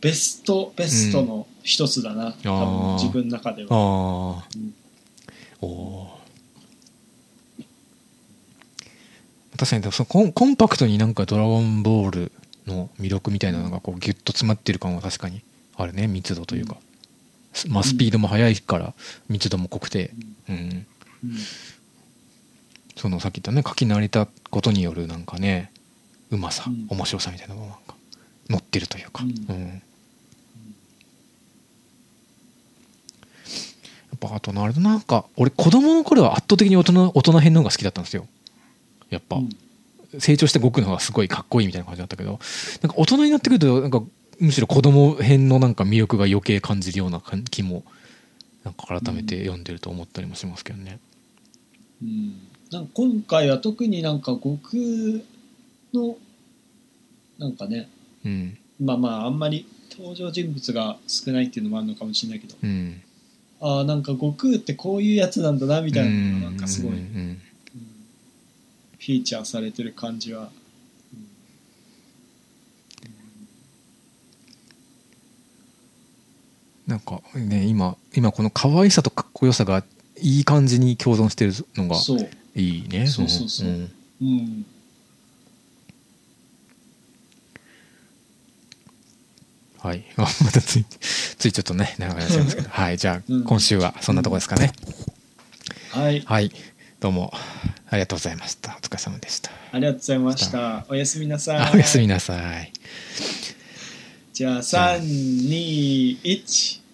ベストの一つだな、うん、多分自分の中では。ああ、うん、おー。確かにそのコンパクトになんかドラゴンボールの魅力みたいなのがこうギュッと詰まってる感は確かにあるね、密度というか、うん、まあ、スピードも速いから密度も濃くて、うんうんうん、そのさっき言ったね書き慣れたことによるなんかねうまさ、うん、面白さみたいなのがなんか乗ってるというか、うんうん、やっぱあとあれなんか俺子供の頃は圧倒的に大人編の方が好きだったんですよ。やっぱ成長して悟空の方がすごいかっこいいみたいな感じだったけど、なんか大人になってくるとなんかむしろ子供編のなんか魅力が余計感じるような気もなんか改めて読んでると思ったりもしますけどね、うんうん、なんか今回は特になんか悟空のなんかね、うん、まああんまり登場人物が少ないっていうのもあるのかもしれないけど、うん、ああなんか悟空ってこういうやつなんだなみたいなのがなんかすごい、うんうんうん、フィーチャーされてる感じは、うん、なんかね今この可愛さとかっこよさがいい感じに共存してるのがいいね。そうそうそう、うんうん、はいまたついちょっとね長くなっちゃいますけどはいじゃあ、うん、今週はそんなとこですかね、うん、はい、はいどうもありがとうございました。お疲れ様でした。ありがとうございました。おやすみなさい。おやすみなさい。じゃあ3、2、1。